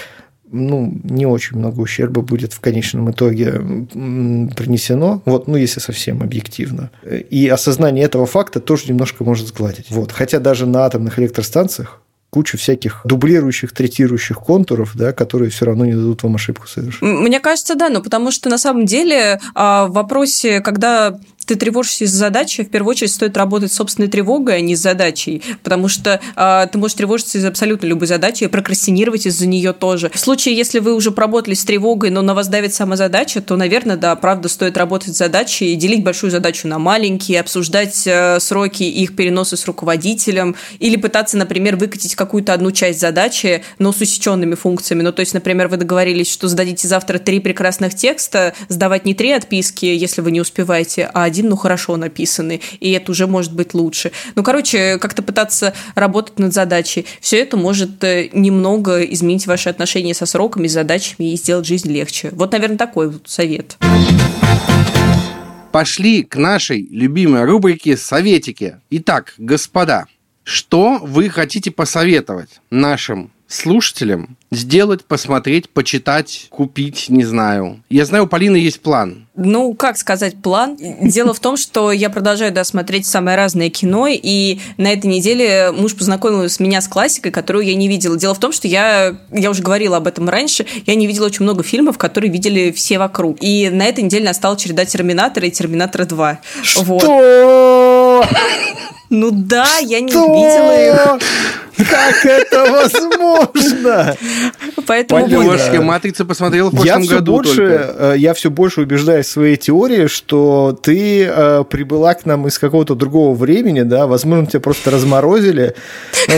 ну, не очень много ущерба будет в конечном итоге принесено, вот, ну, если совсем объективно. И осознание этого факта тоже немножко может сгладить. Вот. Хотя даже на атомных электростанциях кучу всяких дублирующих, третирующих контуров, да, которые все равно не дадут вам ошибку совершить. Мне кажется, да, но потому что на самом деле в вопросе, когда ты тревожишься из-за задачи, в первую очередь стоит работать с собственной тревогой, а не с задачей, потому что э, ты можешь тревожиться из-за абсолютно любой задачи и прокрастинировать из-за нее тоже. В случае, если вы уже поработали с тревогой, но на вас давит сама задача, то, наверное, да, правда, стоит работать с задачей и делить большую задачу на маленькие, обсуждать э, сроки их переноса с руководителем или пытаться, например, выкатить какую-то одну часть задачи, но с усеченными функциями. Ну, то есть, например, вы договорились, что сдадите завтра три прекрасных текста, сдавать не три отписки, если вы не успеваете, а один ну хорошо написаны, и это уже может быть лучше. Ну, короче, как-то пытаться работать над задачей. Все это может немного изменить ваши отношения со сроками, с задачами и сделать жизнь легче. Вот, наверное, такой вот совет. Пошли к нашей любимой рубрике «Советики». Итак, господа, что вы хотите посоветовать нашим слушателям сделать, посмотреть, почитать, купить, не знаю. Я знаю, у Полины есть план. Ну, как сказать план? Дело в том, что я продолжаю досмотреть самое разное кино, и на этой неделе муж познакомил меня с классикой, которую я не видела. Дело в том, что я, я уже говорила об этом раньше, я не видела очень много фильмов, которые видели все вокруг. И на этой неделе настала череда «Терминатора» и «Терминатора два». Что? Вот. Ну да, я не что? Видела их. Как это возможно? Поэтому Полюшки, «Матрицу» посмотрел в прошлом я году больше, только. Я все больше убеждаюсь в своей теории, что ты э, прибыла к нам из какого-то другого времени, да, возможно, тебя просто разморозили.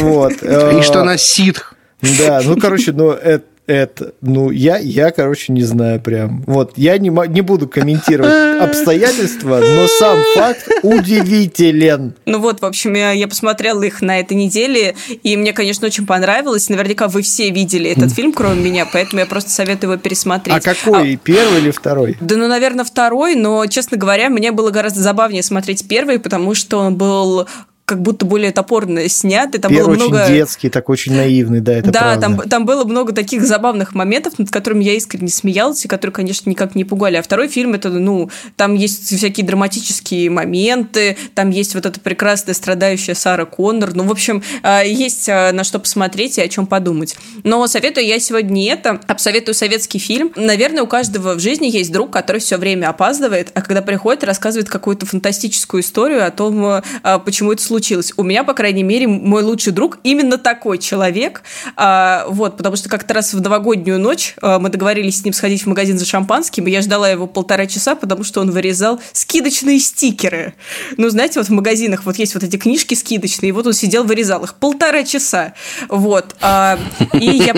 Вот. И что она ситх. Да, ну, короче, ну, это Это, ну, я, я, короче, не знаю прям. Вот, я не, не буду комментировать обстоятельства, но сам факт удивителен. Ну вот, в общем, я, я посмотрела их на этой неделе, и мне, конечно, очень понравилось. Наверняка вы все видели этот фильм, кроме меня, поэтому я просто советую его пересмотреть. А какой? А... Первый или второй? Да, ну, наверное, второй, но, честно говоря, мне было гораздо забавнее смотреть первый, потому что он был... как будто более топорно снят. И там Первый было очень много... детский, такой очень наивный, да, это да, правда. Да, там, там было много таких забавных моментов, над которыми я искренне смеялась, и которые, конечно, никак не пугали. А второй фильм, это, ну, там есть всякие драматические моменты, там есть вот эта прекрасная страдающая Сара Коннор. Ну, в общем, есть на что посмотреть и о чем подумать. Но советую я сегодня не это, а советую советский фильм. Наверное, у каждого в жизни есть друг, который все время опаздывает, а когда приходит, рассказывает какую-то фантастическую историю о том, почему это случилось. случилось. У меня, по крайней мере, мой лучший друг именно такой человек. А, вот, потому что как-то раз в новогоднюю ночь а, мы договорились с ним сходить в магазин за шампанским, и я ждала его полтора часа, потому что он вырезал скидочные стикеры. Ну, знаете, вот в магазинах вот есть вот эти книжки скидочные, и вот он сидел, вырезал их полтора часа. Вот. А, и я,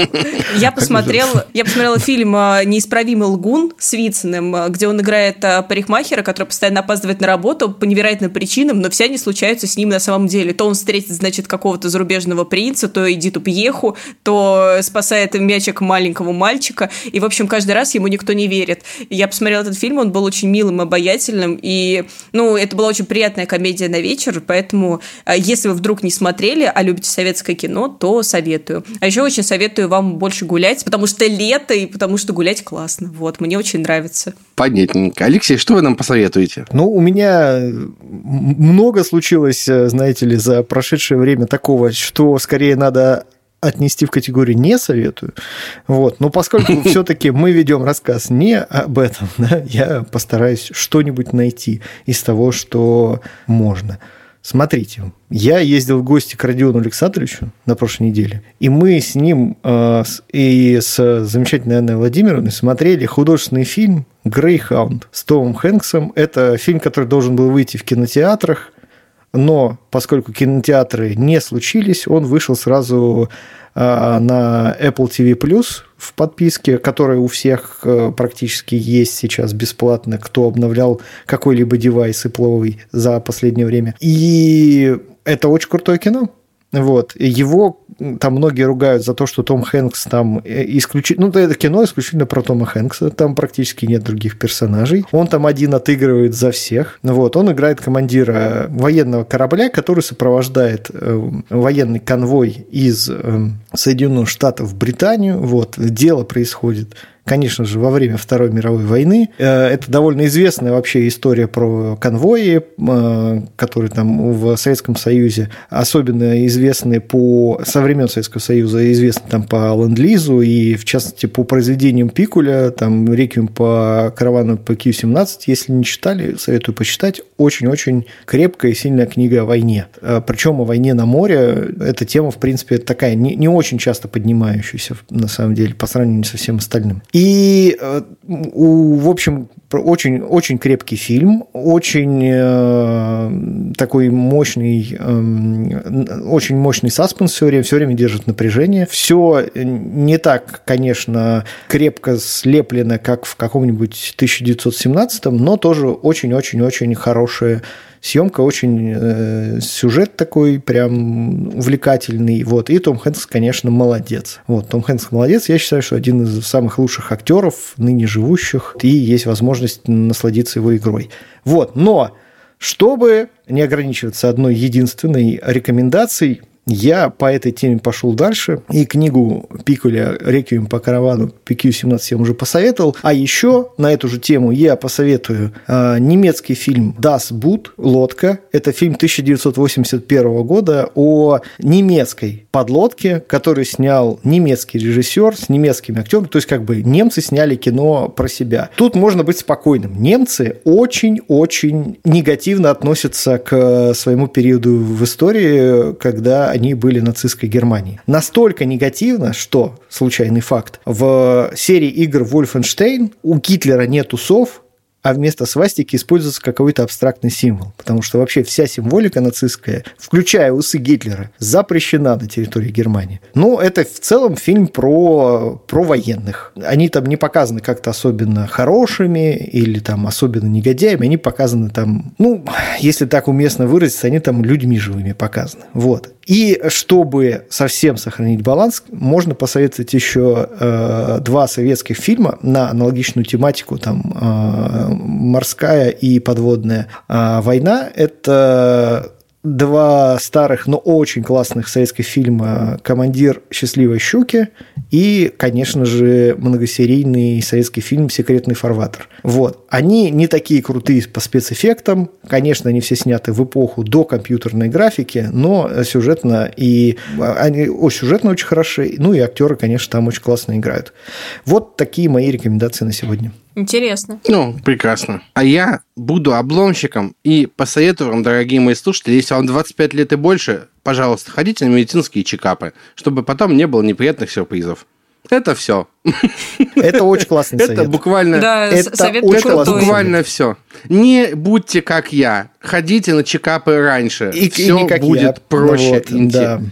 я, посмотрел, я посмотрела фильм «Неисправимый лгун» с Вициным, где он играет парикмахера, который постоянно опаздывает на работу по невероятным причинам, но все они случаются с ним на самом деле. То он встретит, значит, какого-то зарубежного принца, то Эдиту Пьеху, то спасает мячик маленького мальчика. И, в общем, каждый раз ему никто не верит. Я посмотрела этот фильм, он был очень милым, обаятельным, и, ну, это была очень приятная комедия на вечер, поэтому, если вы вдруг не смотрели, а любите советское кино, то советую. А еще очень советую вам больше гулять, потому что лето и потому что гулять классно. Вот, мне очень нравится. Понятненько. Алексей, что вы нам посоветуете? Ну, у меня много случилось, знаете ли, за прошедшее время такого, что скорее надо отнести в категорию «не советую». Вот. Но поскольку все-таки мы ведем рассказ не об этом, да, я постараюсь что-нибудь найти из того, что можно. Смотрите, я ездил в гости к Родиону Александровичу на прошлой неделе, и мы с ним э, и с замечательной Анной Владимировной смотрели художественный фильм «Грейхаунд» с Томом Хэнксом. Это фильм, который должен был выйти в кинотеатрах, но поскольку кинотеатры не случились, он вышел сразу на Apple ти ви Plus в подписке, которая у всех практически есть сейчас бесплатно, кто обновлял какой-либо девайс Apple за последнее время. И это очень крутое кино. Вот. Его там многие ругают за то, что Том Хэнкс там исключительно... Ну, это кино исключительно про Тома Хэнкса. Там практически нет других персонажей. Он там один отыгрывает за всех. Вот. Он играет командира военного корабля, который сопровождает военный конвой из Соединенных Штатов в Британию. Вот. Дело происходит, конечно же, во время Второй мировой войны. Это довольно известная вообще история про конвои, которые там в Советском Союзе особенно известны по... со времен Советского Союза известны там по ленд-лизу и, в частности, по произведениям Пикуля, там «Реквием по каравану К семнадцать». Если не читали, советую почитать. Очень-очень крепкая и сильная книга о войне. Причем о войне на море. Эта тема, в принципе, такая не, не очень часто поднимающаяся, на самом деле, по сравнению со всем остальным. И, в общем, очень-очень крепкий фильм, очень э, такой мощный, э, очень мощный саспенс все время, все время держит напряжение. Все не так, конечно, крепко слеплено, как в каком-нибудь тысяча девятьсот семнадцатом, но тоже очень-очень-очень хорошее. Съемка, очень э, сюжет такой прям увлекательный. Вот. И Том Хэнкс, конечно, молодец. Вот. Том Хэнкс молодец. Я считаю, что один из самых лучших актеров, ныне живущих. И есть возможность насладиться его игрой. Вот. Но чтобы не ограничиваться одной единственной рекомендацией, я по этой теме пошел дальше, и книгу Пикуля «Реквием по каравану К семнадцать» я уже посоветовал. А еще на эту же тему я посоветую э, немецкий фильм «Das Boot» «Лодка». Это фильм тысяча девятьсот восемьдесят первого года о немецкой подлодке, которую снял немецкий режиссер с немецкими актерами. То есть, как бы немцы сняли кино про себя. Тут можно быть спокойным. Немцы очень-очень негативно относятся к своему периоду в истории, когда они были нацистской Германией. Настолько негативно, что, случайный факт, в серии игр «Вольфенштейн» у Гитлера нет усов, а вместо свастики используется какой-то абстрактный символ. Потому что вообще вся символика нацистская, включая усы Гитлера, запрещена на территории Германии. Но это в целом фильм про, про военных. Они там не показаны как-то особенно хорошими или там особенно негодяями. Они показаны там, ну, если так уместно выразиться, они там людьми живыми показаны. Вот. И чтобы совсем сохранить баланс, можно посоветовать еще э, два советских фильма на аналогичную тематику, там э, морская и подводная э, война. Это два старых, но очень классных советских фильма «Командир счастливой щуки» и, конечно же, многосерийный советский фильм «Секретный фарватер». Вот. Они не такие крутые по спецэффектам. Конечно, они все сняты в эпоху до компьютерной графики, но сюжетно и... они сюжетно очень хороши. Ну и актеры, конечно, там очень классно играют. Вот такие мои рекомендации на сегодня. Интересно. Ну, прекрасно. А я буду обломщиком и посоветую вам, дорогие мои слушатели, если вам двадцать пять лет и больше, пожалуйста, ходите на медицинские чекапы, чтобы потом не было неприятных сюрпризов. Это все. Это очень классный совет. Это буквально, да, это совет это буквально все. Не будьте как я. Ходите на чекапы раньше. И, все и будет я. проще ну, вот, инте- да.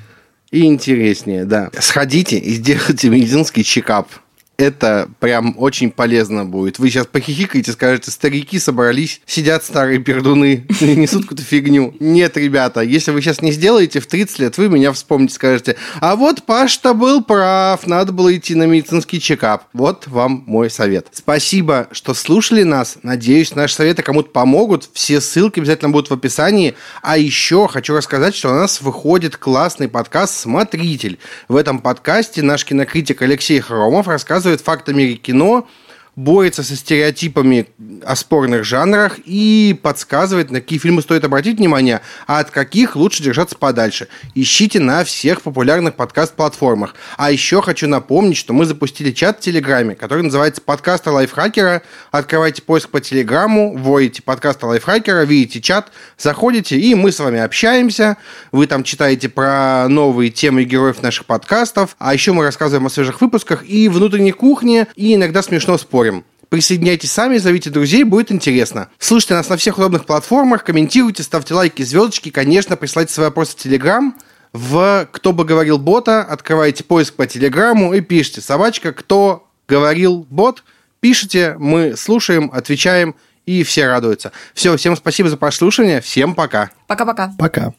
и интереснее. Да. Сходите и сделайте медицинский чекап. Это прям очень полезно будет. Вы сейчас похихикаете, скажете, старики собрались, сидят старые пердуны, несут какую-то фигню. Нет, ребята, если вы сейчас не сделаете, в тридцать лет вы меня вспомните, скажете, а вот Паш-то был прав, надо было идти на медицинский чекап. Вот вам мой совет. Спасибо, что слушали нас. Надеюсь, наши советы кому-то помогут. Все ссылки обязательно будут в описании. А еще хочу рассказать, что у нас выходит классный подкаст «Смотритель». В этом подкасте наш кинокритик Алексей Хромов рассказывает фактами мира кино, борется со стереотипами о спорных жанрах и подсказывает, на какие фильмы стоит обратить внимание, а от каких лучше держаться подальше. Ищите на всех популярных подкаст-платформах. А еще хочу напомнить, что мы запустили чат в Телеграме, который называется «Подкаста Лайфхакера». Открывайте поиск по Телеграму, вводите «Подкаста Лайфхакера», видите чат, заходите, и мы с вами общаемся. Вы там читаете про новые темы героев наших подкастов, а еще мы рассказываем о свежих выпусках и внутренней кухне, и иногда смешно спорим. Присоединяйтесь сами, зовите друзей, будет интересно. Слушайте нас на всех удобных платформах, комментируйте, ставьте лайки, звездочки. Конечно, присылайте свои вопросы в Телеграм. В «Кто бы говорил бота» открываете поиск по Телеграму и пишите «Собачка, кто говорил бот». Пишите, мы слушаем, отвечаем, и все радуются. Все, всем спасибо за прослушивание, всем пока. Пока-пока. Пока.